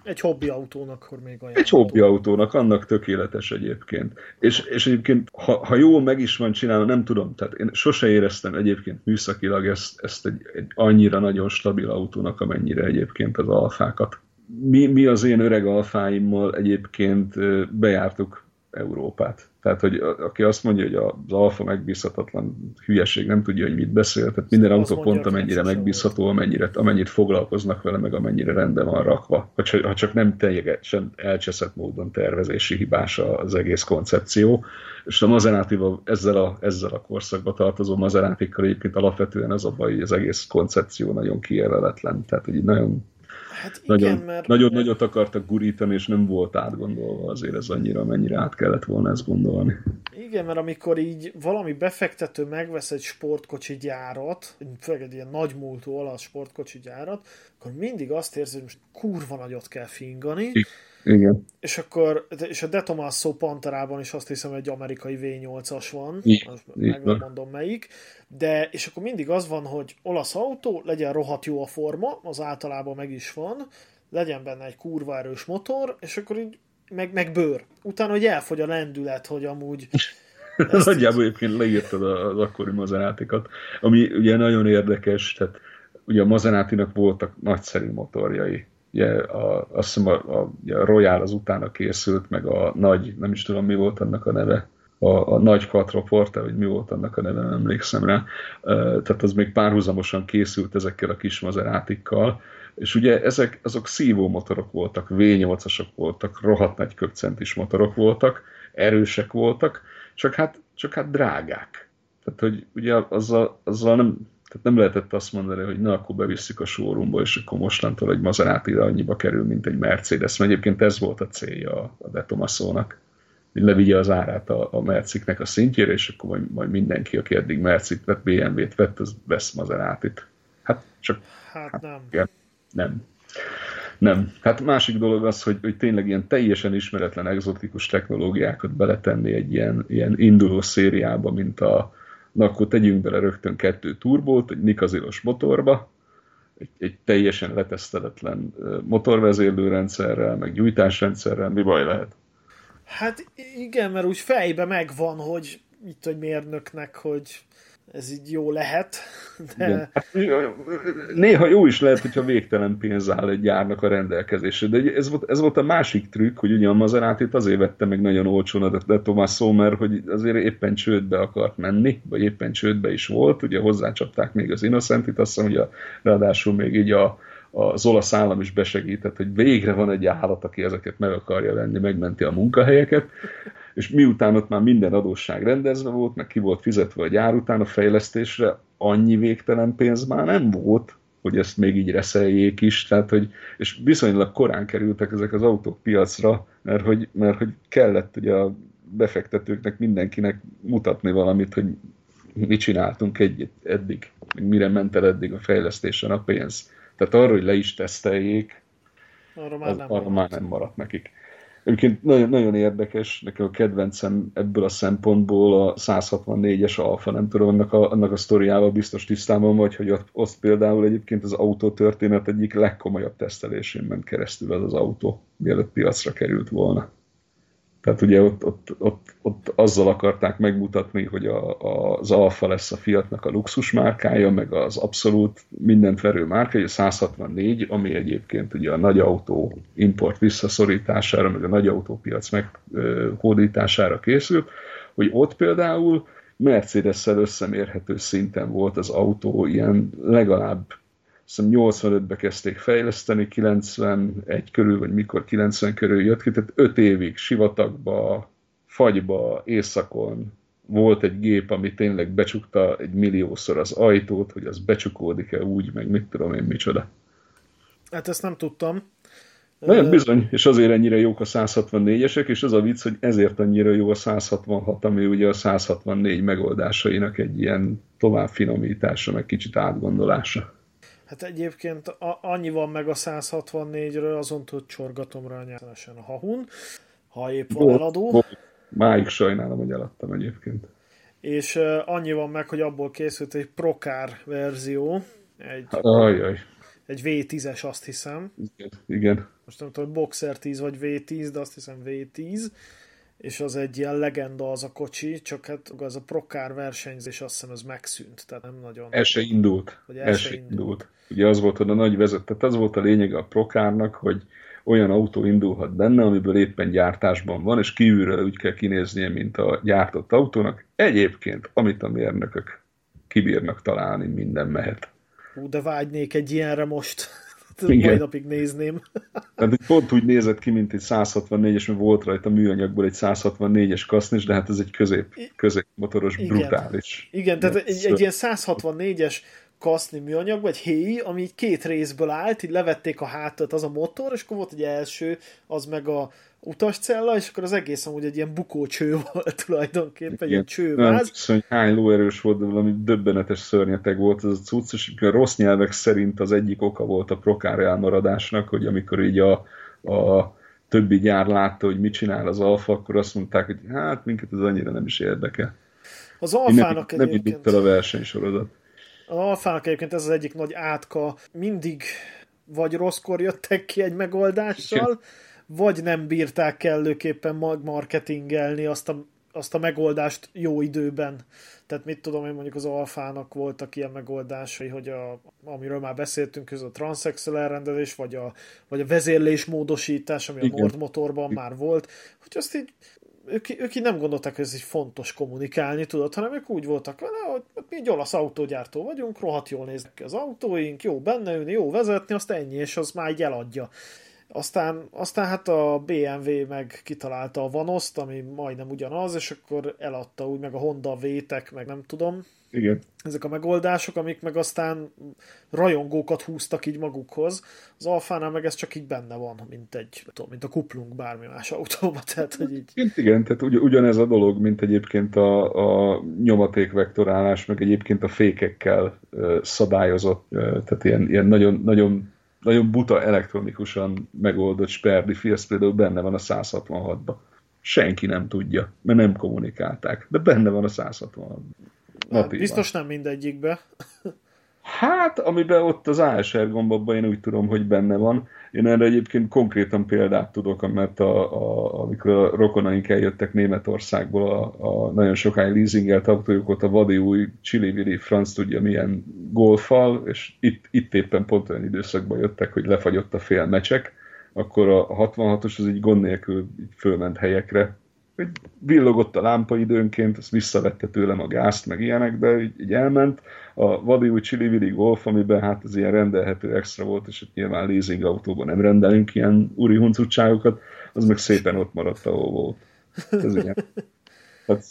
Egy hobbi autónak, akkor még olyan. Egy hobbi autónak, annak tökéletes egyébként. És, és egyébként, ha, ha jól meg is van csinálva, nem tudom, tehát én sose éreztem egyébként műszakilag ezt, ezt egy, egy annyira nagyon stabil autónak, amennyire egyébként az alfákat. Mi, mi az én öreg alfáimmal egyébként bejártuk Európát. Tehát, hogy aki azt mondja, hogy az alfa megbízhatatlan hülyeség, nem tudja, hogy mit beszél, tehát minden autó pont amennyire megbízható, amennyire, amennyit foglalkoznak vele, meg amennyire rendben van rakva. Ha csak nem teljesen elcseszett módon tervezési hibás az egész koncepció. És a Maseratival, ezzel a, ezzel a korszakba tartozó Maseratikkal egyébként alapvetően az a baj, hogy az egész koncepció nagyon kieleletlen. Tehát, hogy nagyon... Hát igen, nagyon, mert... nagyon nagyot akartak gurítani, és nem volt átgondolva azért ez annyira, amennyire át kellett volna ezt gondolni. Igen, mert amikor így valami befektető megvesz egy sportkocsi gyárat, főleg egy ilyen nagymúltú olasz sportkocsi gyárat, akkor mindig azt érzi, hogy most kurva nagyot kell fingani. Igen. És akkor, és a De Tomaso Panterában is azt hiszem, hogy egy amerikai vé nyolcas van, megmondom melyik, de, és akkor mindig az van, hogy olasz autó, legyen rohadt jó a forma, az általában meg is van, legyen benne egy kurva erős motor, és akkor így, meg, meg bőr. Utána, hogy elfogy a lendület, hogy amúgy... Nagyjából egyébként leírtad az akkori Maseratikat, ami ugye nagyon érdekes, tehát ugye a Maseratinak voltak nagyszerű motorjai. Ugye, a, azt hiszem a, a, a Royal az utána készült, meg a nagy, nem is tudom mi volt annak a neve, a, a nagy Quattroporte, vagy mi volt annak a neve, nem emlékszem rá. Tehát az még párhuzamosan készült ezekkel a kis Maseratikkal, és ugye ezek, azok szívó motorok voltak, vé nyolcasok voltak, rohadt nagy köpcentis motorok voltak, erősek voltak, csak hát, csak hát drágák. Tehát, hogy ugye azzal, azzal nem... Tehát nem lehetett azt mondani, hogy na, akkor bevisszük a showroomba, és akkor mostantól egy Maseratira annyiba kerül, mint egy Mercedes. Mert egyébként ez volt a célja a De Tomasónak, hogy levigye az árát a, a Merciknek a szintjére, és akkor majd, majd mindenki, aki eddig Mercit vett, bé em vét vett, az vesz Maseratit. Hát csak... Hát, hát nem. Igen, nem. Nem. Hát másik dolog az, hogy, hogy tényleg ilyen teljesen ismeretlen, egzotikus technológiákat beletenni egy ilyen, ilyen induló szériába, mint a... Na, akkor tegyünk bele rögtön kettő turbót, egy nikasilos motorba, egy, egy teljesen leteszteletlen motorvezérlőrendszerrel, meg gyújtásrendszerrel, mi baj lehet? Hát igen, mert úgy fejbe megvan, hogy itt egy mérnöknek, hogy ez így jó lehet. De... Hát, néha jó is lehet, hogyha végtelen pénz áll egy gyárnak a rendelkezésre, de ez volt, ez volt a másik trükk, hogy ugye a Maseratit azért vette meg nagyon olcsón a De Tomaso, mert hogy azért éppen csődbe akart menni, vagy éppen csődbe is volt, ugye hozzácsapták még az Innocentit, azt hiszem, hogy a, ráadásul még így a, az olasz állam is besegített, hogy végre van egy állat, aki ezeket meg akarja venni, megmenti a munkahelyeket, és miután ott már minden adósság rendezve volt, meg ki volt fizetve a gyár után a fejlesztésre, annyi végtelen pénz már nem volt, hogy ezt még így reszeljék is, tehát, hogy, és viszonylag korán kerültek ezek az autók piacra, mert hogy, mert, hogy kellett ugye a befektetőknek, mindenkinek mutatni valamit, hogy mit csináltunk egy, eddig, mire ment el eddig a fejlesztésen a pénz. Tehát arra, hogy le is teszteljék, arra már, az, nem, arra maradt. már nem maradt nekik. Egyébként nagyon, nagyon érdekes, nekem a kedvencem ebből a szempontból a száz hatvannégyes Alfa, nem tudom, annak a, annak a sztoriával biztos tisztában vagy, hogy ott például egyébként az autótörténet egyik legkomolyabb tesztelésén ment keresztül az az autó, mielőtt piacra került volna. Tehát ugye ott, ott, ott, ott azzal akarták megmutatni, hogy a, a, az Alfa lesz a Fiatnak a luxus márkája, meg az abszolút mindent verő márka, a száz hatvannégy, ami egyébként ugye a nagy autó import visszaszorítására, meg a nagy autópiac meghódítására készült, hogy ott például Mercedes-szel összemérhető szinten volt az autó, ilyen legalább nyolcvanötbe kezdték fejleszteni, kilencvenegy körül, vagy mikor kilencven körül jött ki, tehát öt évig sivatagba, fagyba, éjszakon volt egy gép, ami tényleg becsukta egy milliószor az ajtót, hogy az becsukódik-e úgy, meg mit tudom én micsoda. Hát ezt nem tudtam. Nagyon bizony, és azért ennyire jók a száz hatvannégyesek, és az a vicc, hogy ezért annyira jó a száz hatvanhat, ami ugye a száz hatvannégy megoldásainak egy ilyen tovább finomítása, meg kicsit átgondolása. Hát egyébként a, annyi van meg a száz hatvannégyről, azon tud csorgatom rá nyelvesen a hahun, ha épp van eladó. Máig sajnálom, hogy eladtam egyébként. és annyi van meg, hogy abból készült egy Procar verzió, egy, egy vé tízes, azt hiszem. Igen. Most nem tudom, Boxer tíz vagy vé tíz, de azt hiszem vé tíz, és az egy ilyen legenda az a kocsi, csak hát az a Procar versenyzés azt hiszem ez megszűnt, tehát nem nagyon... El se indult. El, el se indult. indult. Ugye az volt, hogy a nagy vezet, tehát az volt a lényeg a Procarnak, hogy olyan autó indulhat benne, amiből éppen gyártásban van, és kívülről úgy kell kinéznie, mint a gyártott autónak. Egyébként, amit a mérnökök kibírnak találni, minden mehet. Hú, de vágynék egy ilyenre most. Mai napig nézném. Tehát pont úgy nézett ki, mint egy százhatvannégyes, mert volt rajta műanyagból egy százhatvannégyes kaszn is, de hát ez egy közép, középmotoros, igen, brutális. Igen, tehát egy, egy ilyen százhatvannégyes kaszni műanyagba, egy héj, ami így két részből állt, így levették a hátat, az a motor, és akkor volt egy első, az meg a utascella, és akkor az egész amúgy egy ilyen bukócső volt tulajdonképpen, egy ilyen csőváz. Szóval hány lóerős volt, de valami döbbenetes szörnyeteg volt ez a cucc, és rossz nyelvek szerint az egyik oka volt a Procar elmaradásnak, hogy amikor így a, a többi gyár látta, hogy mit csinál az Alfa, akkor azt mondták, hogy hát minket ez annyira nem is érdekel. Az Alfának nem, egyébként... Nem indult el a versenysorozat. Az Alfának egyébként ez az egyik nagy átka, mindig vagy rosszkor jöttek ki egy megoldással, igen, vagy nem bírták kellőképpen marketingelni azt a, azt a megoldást jó időben. Tehát mit tudom én, mondjuk az Alfának voltak ilyen megoldásai, hogy a, amiről már beszéltünk, ez a transzexuál elrendelés, vagy a, vagy a vezérlésmódosítás, ami, igen, a Nord motorban, igen, már volt, hogy azt így Ők, ők így nem gondolták, hogy ez így fontos kommunikálni, tudod, hanem ők úgy voltak vele, hogy mi egy olasz autógyártó vagyunk, rohadt jól néznek ki az autóink, jó benne ülni, jó vezetni, azt ennyi, és az már így eladja. Aztán, aztán hát a bé em vé meg kitalálta a Vanoszt, ami majdnem ugyanaz, és akkor eladta úgy, meg a Honda vétek, meg nem tudom. Igen. Ezek a megoldások, amik meg aztán rajongókat húztak így magukhoz. Az Alfánál meg ez csak így benne van, mint egy, tudom, mint a kuplunk bármi más autóba. Tehát, hogy így... Igen, igen, tehát ugy, ugyanez a dolog, mint egyébként a, a nyomatékvektorálás, meg egyébként a fékekkel uh, szabályozott, uh, tehát ilyen, ilyen nagyon, nagyon, nagyon buta elektronikusan megoldott sperdifi, ez például benne van a százhatvanhatban. Senki nem tudja, mert nem kommunikálták, de benne van a százhatvanhatban. Hát, biztos nem mindegyikbe. Hát, amiben ott az á es er gombabban én úgy tudom, hogy benne van. Én erre egyébként konkrétan példát tudok, mert a, a, amikor a rokonaink eljöttek Németországból, a, a nagyon sokáig leasingelt autójuk, ott a vadi új csili-vili franc tudja milyen golfal, és itt, itt éppen pont olyan időszakban jöttek, hogy lefagyott a fél mecsek, akkor a hatvanhatos az így gond nélkül így fölment helyekre. Hogy villogott a lámpa időnként, azt visszavette tőlem a gázt, meg ilyenek, de így, így elment. A vadi új csili-vili golf, amiben hát az ilyen rendelhető extra volt, és nyilván leasing autóban nem rendelünk ilyen úri huncutságokat, az meg szépen ott maradt, ahol volt. Ez ilyen. Hát,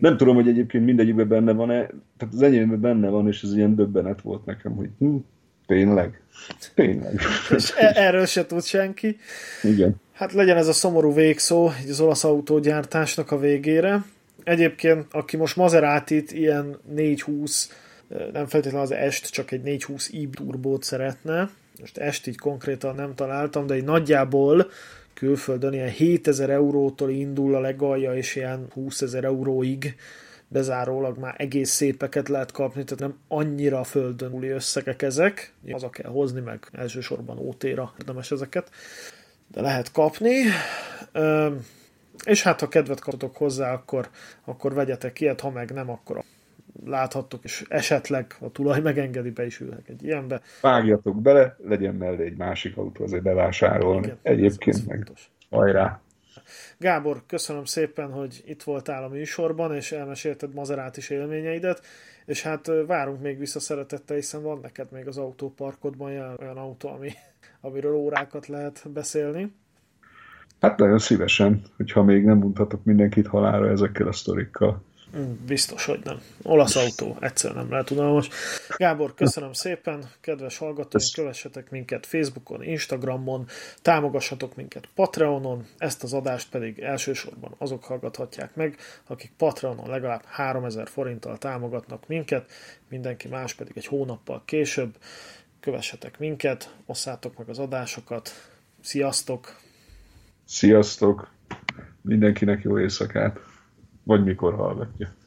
nem tudom, hogy egyébként mindegyikben benne van-e, tehát az enyémben benne van, és ez ilyen döbbenet volt nekem, hogy hm, tényleg, tényleg. És erről se tud senki. Igen. Hát legyen ez a szomorú végszó az olasz autógyártásnak a végére. Egyébként, aki most Maseratit ilyen négyszázhúsz, nem feltétlenül az S-t, csak egy négyszázhúsz i turbót szeretne. Most S-t így konkrétan nem találtam, de így nagyjából külföldön ilyen hétezer eurótól indul a legalja, és ilyen húszezer euróig bezárólag már egész szépeket lehet kapni, tehát nem annyira a földön úli összegek ezek. Haza kell hozni, meg elsősorban ó té-ra érdemes ezeket. De lehet kapni, és hát ha kedvet kaptok hozzá, akkor, akkor vegyetek ilyet, ha meg nem, akkor láthattok, és esetleg a tulaj megengedi, be is ülnek egy ilyenbe. Vágjatok bele, legyen mellé egy másik autó, azért bevásárolni. Igen, egyébként ez, ez meg fontos. Hajrá! Gábor, köszönöm szépen, hogy itt voltál a műsorban, és elmesélted Maseratis élményeidet, és hát várunk még vissza szeretettel, hiszen van neked még az autóparkodban olyan autó, ami... amiről órákat lehet beszélni. Hát nagyon szívesen, hogyha még nem mutatok mindenkit halálra ezekkel a sztorikkal. Biztos, hogy nem. Olasz autó, egyszer nem lehet unalmas. Gábor, köszönöm szépen, kedves hallgatóink, kövessetek minket Facebookon, Instagramon, támogassatok minket Patreonon, ezt az adást pedig elsősorban azok hallgathatják meg, akik Patreonon legalább háromezer forinttal támogatnak minket, mindenki más pedig egy hónappal később. Kövessetek minket, osszátok meg az adásokat. Sziasztok! Sziasztok! Mindenkinek jó éjszakát! Vagy mikor hallgatja.